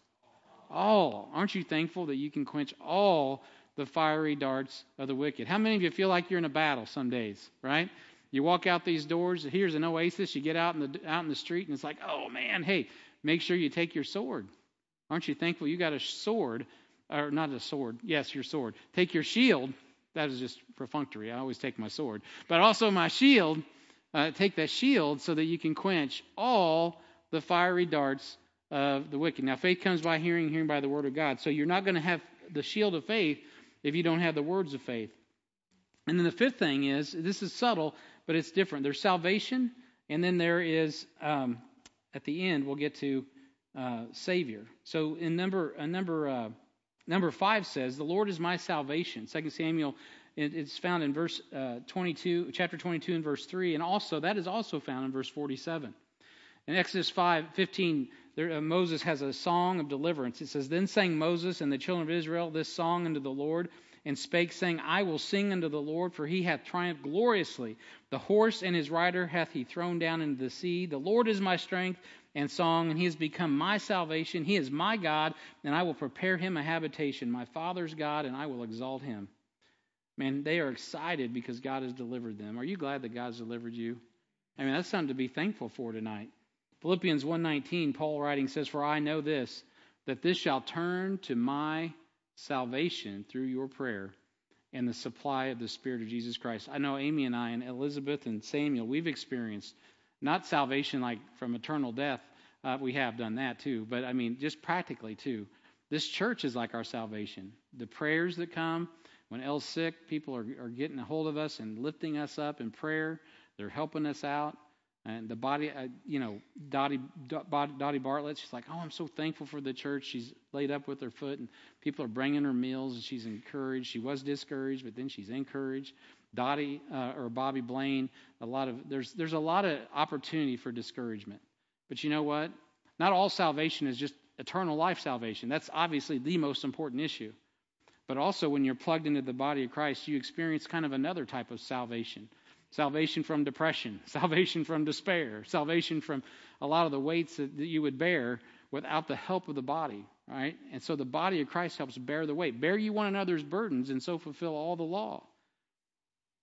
All. Aren't you thankful that you can quench all the fiery darts of the wicked? How many of you feel like you're in a battle some days, right? You walk out these doors, here's an oasis, you get out in the street, and it's like, oh man, hey, make sure you take your sword. Aren't you thankful you got a sword, or not a sword, yes, your sword. Take your shield. That is just perfunctory. I always take my sword. But also my shield. Take that shield so that you can quench all the fiery darts of the wicked. Now, faith comes by hearing, hearing by the word of God. So you're not going to have the shield of faith if you don't have the words of faith. And then the fifth thing is, this is subtle, but it's different. There's salvation, and then there is, at the end, we'll get to Savior. So in number 5 says, the Lord is my salvation. 2 Samuel it's found in verse 22, chapter 22 and verse 3, and also that is also found in verse 47. In Exodus 5:15, Moses has a song of deliverance. It says, "Then sang Moses and the children of Israel this song unto the Lord, and spake, saying, I will sing unto the Lord, for he hath triumphed gloriously. The horse and his rider hath he thrown down into the sea. The Lord is my strength and song, and he has become my salvation. He is my God, and I will prepare him a habitation, my Father's God, and I will exalt him." Man, they are excited because God has delivered them. Are you glad that God's delivered you? I mean, that's something to be thankful for tonight. Philippians 1:19, Paul writing says, "For I know this, that this shall turn to my salvation through your prayer and the supply of the Spirit of Jesus Christ." I know Amy and I and Elizabeth and Samuel, we've experienced not salvation like from eternal death. We have done that too, but I mean, just practically too. This church is like our salvation. The prayers that come, when Elle's sick, people are getting a hold of us and lifting us up in prayer. They're helping us out. And the body, Dottie Bartlett, she's like, "Oh, I'm so thankful for the church." She's laid up with her foot, and people are bringing her meals, and she's encouraged. She was discouraged, but then she's encouraged. Or Bobby Blaine, there's a lot of opportunity for discouragement. But you know what? Not all salvation is just eternal life salvation. That's obviously the most important issue. But also when you're plugged into the body of Christ, you experience kind of another type of salvation. Salvation from depression, salvation from despair, salvation from a lot of the weights that you would bear without the help of the body, right? And so the body of Christ helps bear the weight. Bear ye one another's burdens and so fulfill all the law.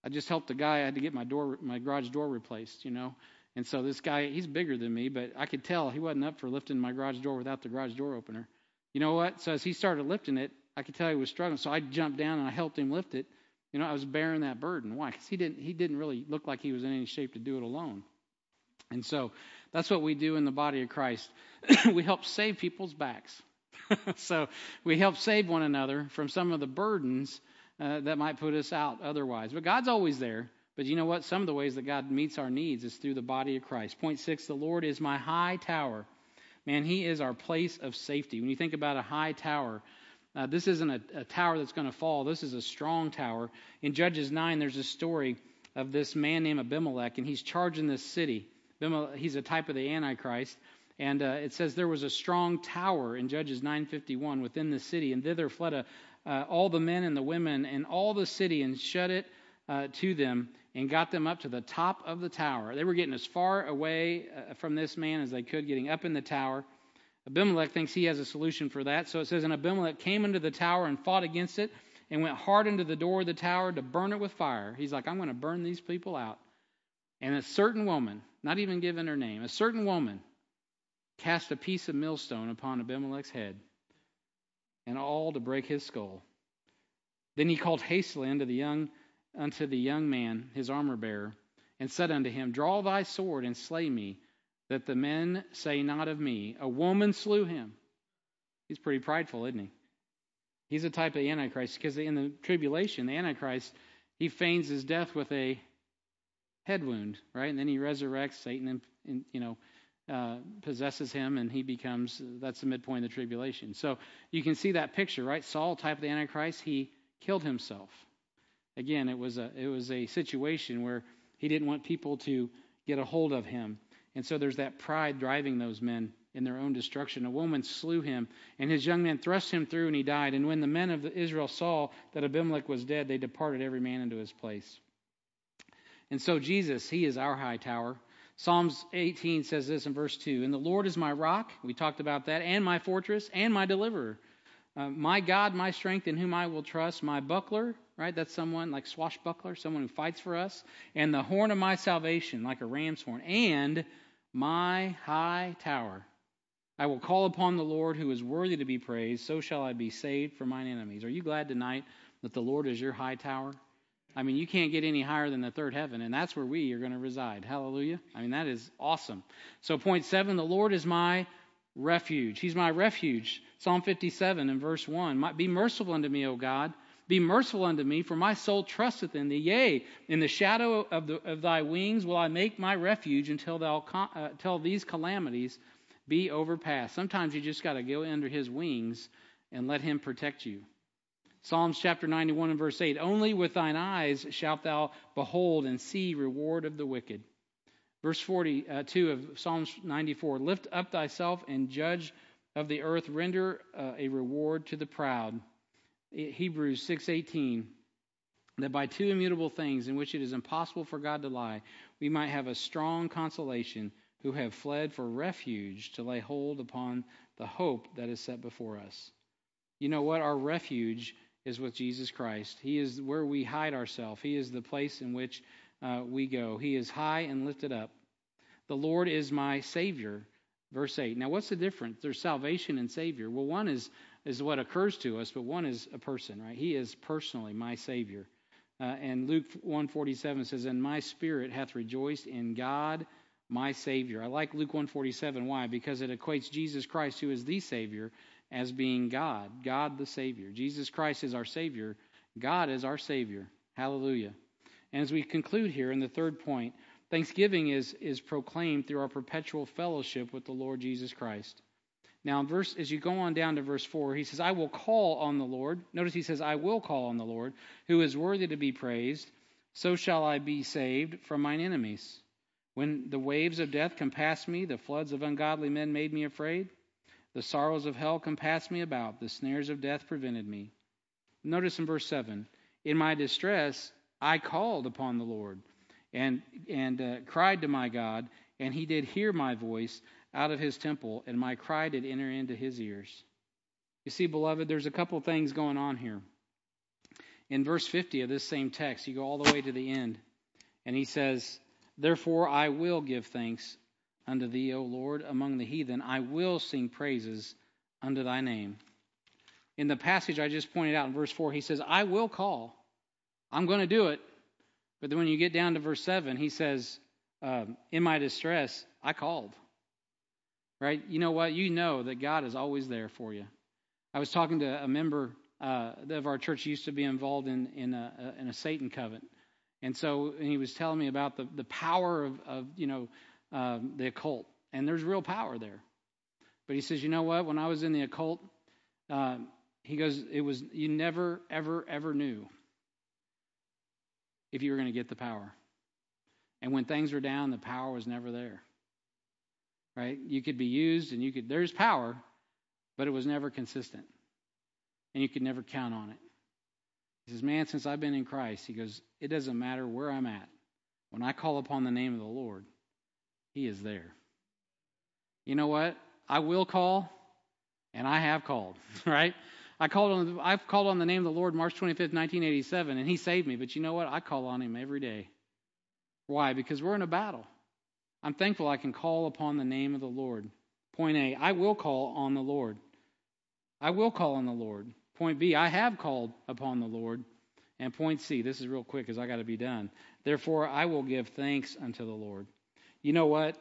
I just helped a guy. I had to get my garage door replaced, you know. And so this guy, he's bigger than me, but I could tell he wasn't up for lifting my garage door without the garage door opener. You know what? So as he started lifting it, I could tell he was struggling. So I jumped down and I helped him lift it. You know, I was bearing that burden. Why? Because he didn't really look like he was in any shape to do it alone. And so that's what we do in the body of Christ. We help save people's backs. So we help save one another from some of the burdens that might put us out otherwise. But God's always there. But you know what? Some of the ways that God meets our needs is through the body of Christ. Point 6, the Lord is my high tower. Man, he is our place of safety. When you think about a high tower, this isn't a tower that's going to fall. This is a strong tower. In Judges 9, there's a story of this man named Abimelech, and he's charging this city. He's a type of the Antichrist. And it says there was a strong tower in Judges 9:51 within the city, and thither fled all the men and the women and all the city and shut it to them and got them up to the top of the tower. They were getting as far away from this man as they could, getting up in the tower. Abimelech thinks he has a solution for that. So it says, "And Abimelech came into the tower and fought against it and went hard into the door of the tower to burn it with fire." He's like, "I'm going to burn these people out." And a certain woman, not even given her name, a certain woman cast a piece of millstone upon Abimelech's head and all to break his skull. Then he called hastily unto the young man, his armor bearer, and said unto him, "Draw thy sword and slay me, that the men say not of me, a woman slew him." He's pretty prideful, isn't he? He's a type of the Antichrist, because in the tribulation, the Antichrist, he feigns his death with a head wound, right? And then he resurrects Satan and possesses him, and he becomes, that's the midpoint of the tribulation. So you can see that picture, right? Saul, type of the Antichrist, he killed himself. Again, it was a situation where he didn't want people to get a hold of him. And so there's that pride driving those men in their own destruction. A woman slew him, and his young men thrust him through, and he died. And when the men of Israel saw that Abimelech was dead, they departed every man into his place. And so Jesus, he is our high tower. Psalms 18 says this in verse 2, "And the Lord is my rock," we talked about that, "and my fortress, and my deliverer. My God, my strength, in whom I will trust, my buckler," right? That's someone like swashbuckler, someone who fights for us. "And the horn of my salvation," like a ram's horn, "and my high tower. I will call upon the Lord, who is worthy to be praised. So shall I be saved from mine enemies." Are you glad tonight that the Lord is your high tower? I mean, you can't get any higher than the third heaven, and that's where we are going to reside. Hallelujah. I mean, that is awesome. So point 7, the Lord is my refuge. He's my refuge. Psalm 57 and verse 1, "Be merciful unto me, O God. Be merciful unto me, for my soul trusteth in thee. Yea, in the shadow of thy wings will I make my refuge until these calamities be overpassed." Sometimes you just got to go under his wings and let him protect you. Psalms chapter 91 and verse 8, "Only with thine eyes shalt thou behold and see reward of the wicked." Verse 42 of Psalms 94, "Lift up thyself and judge of the earth. Render a reward to the proud." Hebrews 6:18, "That by two immutable things in which it is impossible for God to lie, we might have a strong consolation who have fled for refuge to lay hold upon the hope that is set before us." You know what? Our refuge is with Jesus Christ. He is where we hide ourselves. He is the place in which we go. He is high and lifted up. The Lord is my Savior, verse 8. Now, what's the difference? There's salvation and Savior. Well, one is what occurs to us, but one is a person, right? He is personally my Savior. And Luke 1:47 says, and my spirit hath rejoiced in God my Savior. I like Luke 1:47. Why? Because it equates Jesus Christ, who is the Savior, as being God. God the Savior. Jesus Christ is our Savior. God is our Savior. Hallelujah. And as we conclude here in the third point, thanksgiving is proclaimed through our perpetual fellowship with the Lord Jesus Christ. Now, as you go on down to verse 4, he says, I will call on the Lord. Notice he says, I will call on the Lord, who is worthy to be praised. So shall I be saved from mine enemies. When the waves of death compassed me, the floods of ungodly men made me afraid. The sorrows of hell compassed me about. The snares of death prevented me. Notice in verse 7, in my distress I called upon the Lord and cried to my God, and he did hear my voice out of his temple, and my cry did enter into his ears. You see, beloved, there's a couple things going on here. In verse 50 of this same text, you go all the way to the end, and he says, therefore I will give thanks unto thee, O Lord, among the heathen. I will sing praises unto thy name. In the passage I just pointed out in verse 4, he says, I will call. I'm going to do it. But then when you get down to verse 7, he says, in my distress, I called. Right? You know what? You know that God is always there for you. I was talking to a member of our church who used to be involved in a Satan covenant. And so he was telling me about the power of the occult. And there's real power there. But he says, you know what? When I was in the occult, he goes, it was, you never, ever, ever knew if you were going to get the power. And when things were down, the power was never there. Right? You could be used and there's power, but it was never consistent. And you could never count on it. He says, man, since I've been in Christ, he goes, it doesn't matter where I'm at. When I call upon the name of the Lord, he is there. You know what? I will call, and I have called, right? I've called on the name of the Lord March 25th, 1987, and he saved me. But you know what? I call on him every day. Why? Because we're in a battle. I'm thankful I can call upon the name of the Lord. Point A, I will call on the Lord. I will call on the Lord. Point B, I have called upon the Lord. And point C, this is real quick because I got to be done. Therefore, I will give thanks unto the Lord. You know what?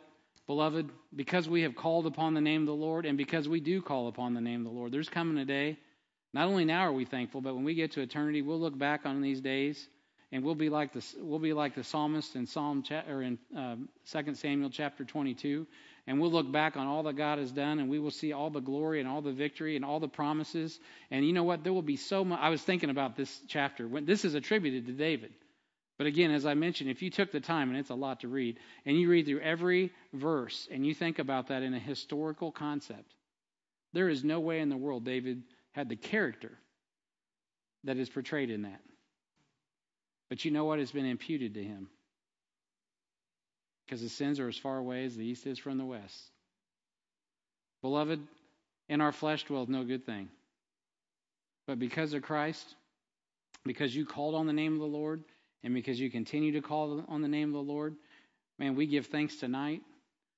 Beloved, because we have called upon the name of the Lord and because we do call upon the name of the Lord, there's coming a day. Not only now are we thankful, but when we get to eternity, we'll look back on these days, and we'll be like the psalmist in in 2 Samuel chapter 22, and we'll look back on all that God has done, and we will see all the glory and all the victory and all the promises. And you know what? There will be so much. I was thinking about this chapter. This is attributed to David, but again, as I mentioned, if you took the time, and it's a lot to read, and you read through every verse, and you think about that in a historical concept, there is no way in the world David had the character that is portrayed in that. But you know what? It's been imputed to him. Because his sins are as far away as the east is from the west. Beloved, in our flesh dwells no good thing. But because of Christ, because you called on the name of the Lord, and because you continue to call on the name of the Lord, man, we give thanks tonight,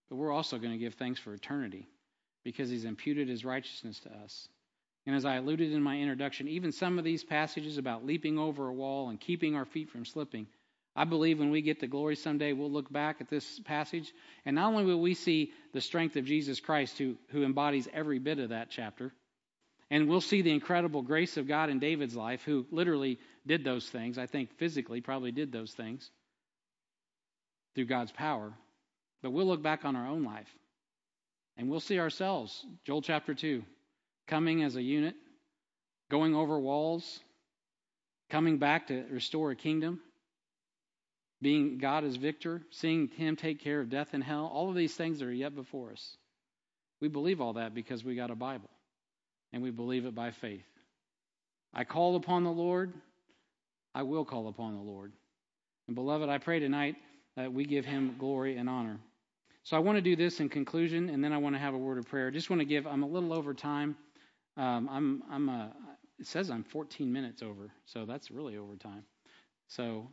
but we're also going to give thanks for eternity because he's imputed his righteousness to us. And as I alluded in my introduction, even some of these passages about leaping over a wall and keeping our feet from slipping, I believe when we get to glory someday, we'll look back at this passage, and not only will we see the strength of Jesus Christ, who embodies every bit of that chapter, and we'll see the incredible grace of God in David's life, who literally did those things, I think physically probably did those things through God's power, but we'll look back on our own life, and we'll see ourselves, Joel chapter 2, coming as a unit, going over walls, coming back to restore a kingdom, being God as victor, seeing him take care of death and hell, all of these things are yet before us. We believe all that because we got a Bible, and we believe it by faith. I called upon the Lord. I will call upon the Lord. And beloved, I pray tonight that we give him glory and honor. So I want to do this in conclusion, and then I want to have a word of prayer. I just want to give, I'm a little over time. It says I'm 14 minutes over, so that's really over time. So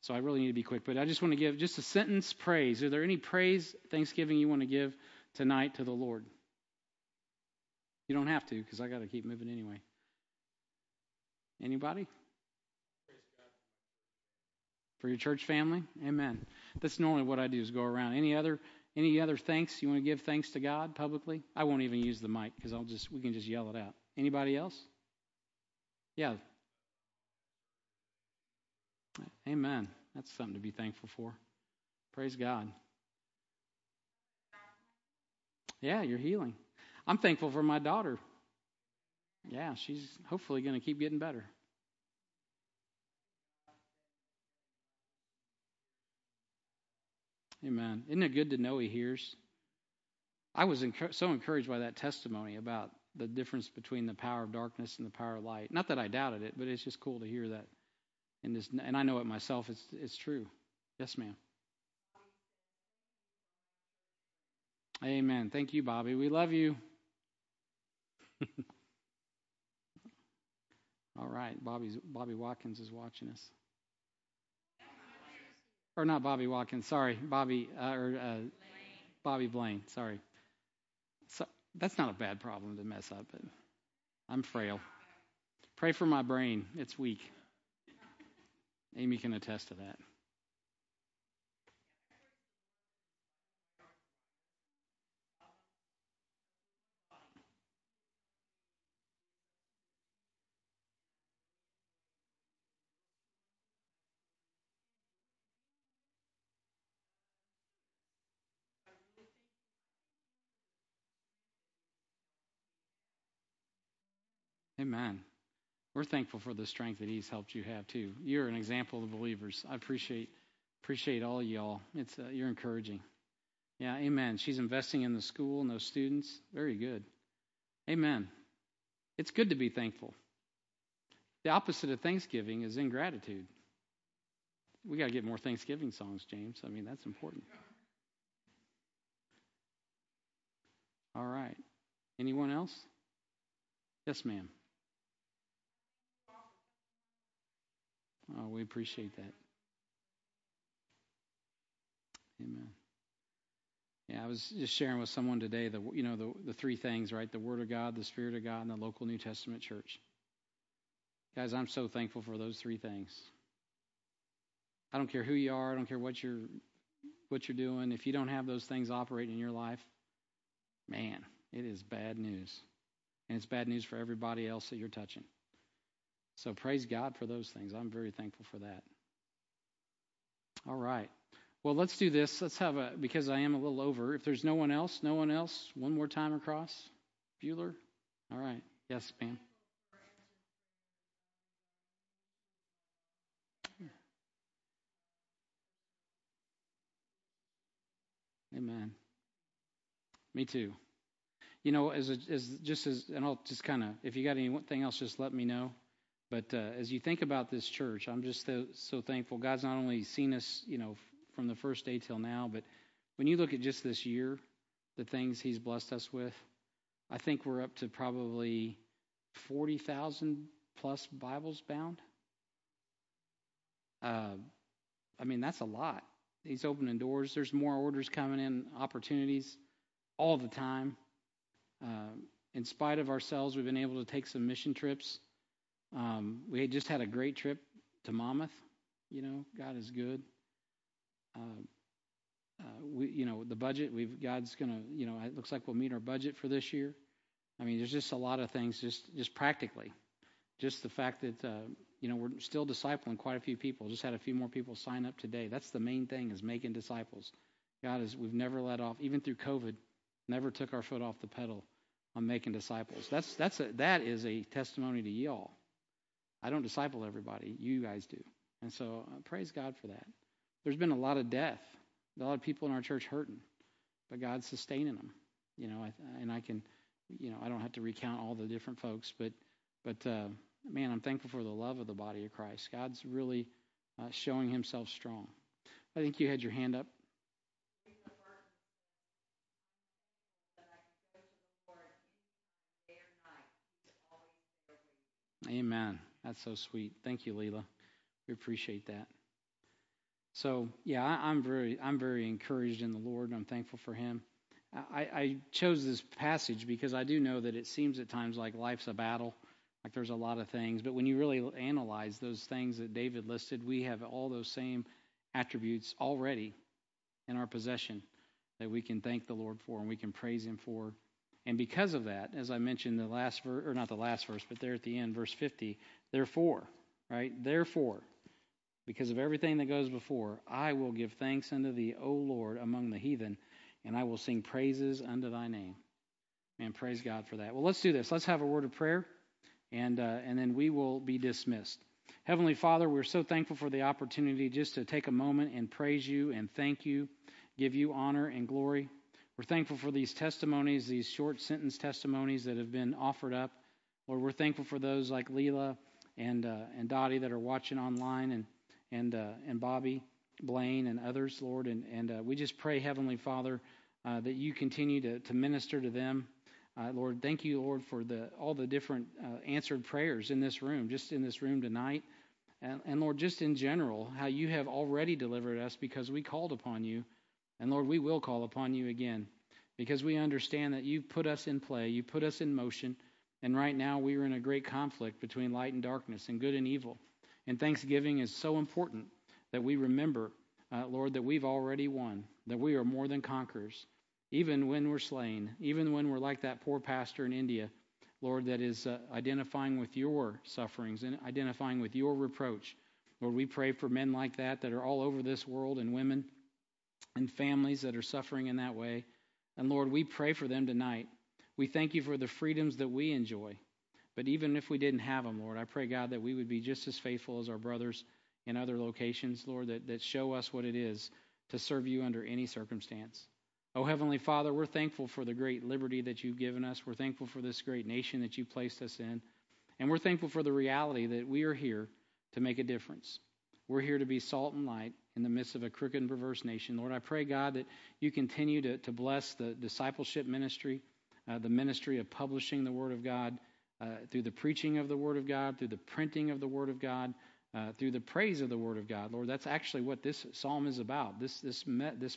So I really need to be quick, but I just want to give just a sentence praise. Are there any praise, thanksgiving you want to give tonight to the Lord? You don't have to, because I got to keep moving anyway. Anybody? For your church family? Amen. That's normally what I do, is go around. Any other thanks? You want to give thanks to God publicly? I won't even use the mic, because we can just yell it out. Anybody else? Yeah. Amen. That's something to be thankful for. Praise God. Yeah, you're healing. I'm thankful for my daughter. Yeah, she's hopefully going to keep getting better. Amen. Isn't it good to know He hears? I was so encouraged by that testimony about the difference between the power of darkness and the power of light. Not that I doubted it, but it's just cool to hear that. And I know it myself. It's true. Yes, ma'am. Amen. Thank you, Bobby. We love you. All right. Bobby Watkins is watching us. Or not Bobby Watkins. Sorry, Bobby Blaine. Sorry. So, that's not a bad problem to mess up. But I'm frail. Pray for my brain. It's weak. Amy can attest to that. Amen. We're thankful for the strength that He's helped you have, too. You're an example of the believers. I appreciate all y'all. You're encouraging. Yeah, amen. She's investing in the school and those students. Very good. Amen. It's good to be thankful. The opposite of thanksgiving is ingratitude. We got to get more Thanksgiving songs, James. I mean, that's important. All right. Anyone else? Yes, ma'am. Oh, we appreciate that. Amen. Yeah, I was just sharing with someone today the three things, right? The Word of God, the Spirit of God, and the local New Testament church. Guys, I'm so thankful for those three things. I don't care who you are. I don't care what you're doing. If you don't have those things operating in your life, man, it is bad news. And it's bad news for everybody else that you're touching. So praise God for those things. I'm very thankful for that. All right. Well, let's do this. Let's have because I am a little over. If there's no one else, one more time across. Bueller? All right. Yes, ma'am. Amen. Me too. You know, and I'll just kind of, if you got anything else, just let me know. But as you think about this church, I'm just so thankful. God's not only seen us, from the first day till now, but when you look at just this year, the things He's blessed us with, I think we're up to probably 40,000 plus Bibles bound. I mean, that's a lot. He's opening doors. There's more orders coming in, opportunities all the time. In spite of ourselves, we've been able to take some mission trips. We just had a great trip to Monmouth. God is good. The budget, God's going to, it looks like we'll meet our budget for this year. I mean, there's just a lot of things, just practically. Just the fact that, we're still discipling quite a few people. Just had a few more people sign up today. That's the main thing, is making disciples. We've never let off, even through COVID, never took our foot off the pedal on making disciples. That is a testimony to y'all. I don't disciple everybody. You guys do. And so praise God for that. There's been a lot of death. A lot of people in our church hurting. But God's sustaining them. I don't have to recount all the different folks. But man, I'm thankful for the love of the body of Christ. God's really showing Himself strong. I think you had your hand up. Amen. That's so sweet. Thank you, Lila. We appreciate that. So yeah, I'm very encouraged in the Lord, and I'm thankful for Him. I chose this passage because I do know that it seems at times like life's a battle, like there's a lot of things. But when you really analyze those things that David listed, we have all those same attributes already in our possession that we can thank the Lord for and we can praise Him for. And because of that, as I mentioned, there at the end, verse 50, therefore, right? Therefore, because of everything that goes before, I will give thanks unto thee, O Lord, among the heathen, and I will sing praises unto thy name. Man, praise God for that. Well, let's do this. Let's have a word of prayer, and then we will be dismissed. Heavenly Father, we're so thankful for the opportunity just to take a moment and praise you and thank you, give you honor and glory. We're thankful for these testimonies, these short sentence testimonies that have been offered up. Lord, we're thankful for those like Lila and Dottie that are watching online, and Bobby Blaine and others, Lord, and we just pray, Heavenly Father, that you continue to minister to them. Lord, thank you, Lord, for all the different answered prayers in this room, just in this room tonight. And Lord, just in general, how you have already delivered us because we called upon you. And Lord, we will call upon you again because we understand that you put us in play, you put us in motion, and right now we are in a great conflict between light and darkness and good and evil. And thanksgiving is so important that we remember, Lord, that we've already won, that we are more than conquerors, even when we're slain, even when we're like that poor pastor in India, Lord, that is identifying with your sufferings and identifying with your reproach. Lord, we pray for men like that are all over this world, and women and families that are suffering in that way. And Lord, we pray for them tonight. We thank you for the freedoms that we enjoy. But even if we didn't have them, Lord, I pray, God, that we would be just as faithful as our brothers in other locations, Lord, that show us what it is to serve you under any circumstance. Oh, Heavenly Father, we're thankful for the great liberty that you've given us. We're thankful for this great nation that you placed us in. And we're thankful for the reality that we are here to make a difference. We're here to be salt and light in the midst of a crooked and perverse nation. Lord, I pray, God, that you continue to bless the discipleship ministry, the ministry of publishing the Word of God, through the preaching of the Word of God, through the printing of the Word of God, through the praise of the Word of God. Lord, that's actually what this psalm is about. This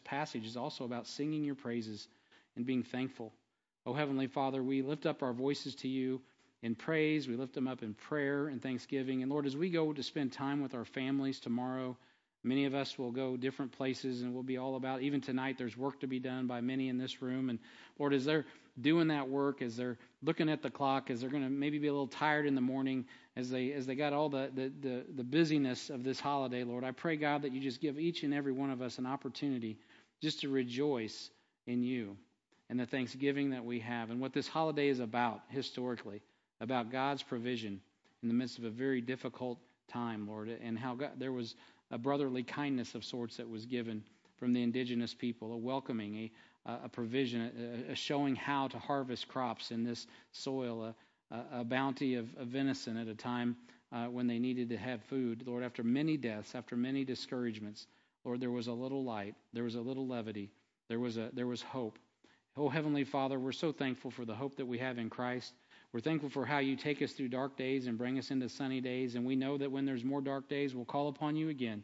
passage is also about singing your praises and being thankful. Oh, Heavenly Father, we lift up our voices to you in praise. We lift them up in prayer and thanksgiving. And Lord, as we go to spend time with our families tomorrow, many of us will go different places, and we'll be all about, even tonight, there's work to be done by many in this room. And Lord, as they're doing that work, as they're looking at the clock, as they're going to maybe be a little tired in the morning, as they got all the busyness of this holiday, Lord, I pray, God, that you just give each and every one of us an opportunity just to rejoice in you and the thanksgiving that we have and what this holiday is about historically, about God's provision in the midst of a very difficult time, Lord, and how God, there was a brotherly kindness of sorts that was given from the indigenous people, a welcoming, a provision, a showing how to harvest crops in this soil, a bounty of venison at a time when they needed to have food. Lord, after many deaths, after many discouragements, Lord, there was a little light, there was a little levity, there was hope. Oh, Heavenly Father, we're so thankful for the hope that we have in Christ. We're thankful for how you take us through dark days and bring us into sunny days, and we know that when there's more dark days, we'll call upon you again.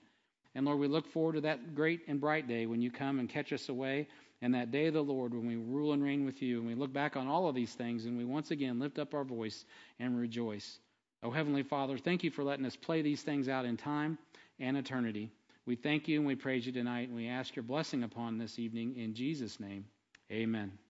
And Lord, we look forward to that great and bright day when you come and catch us away, and that day of the Lord when we rule and reign with you, and we look back on all of these things, and we once again lift up our voice and rejoice. Oh, Heavenly Father, thank you for letting us play these things out in time and eternity. We thank you and we praise you tonight, and we ask your blessing upon this evening. In Jesus' name, amen.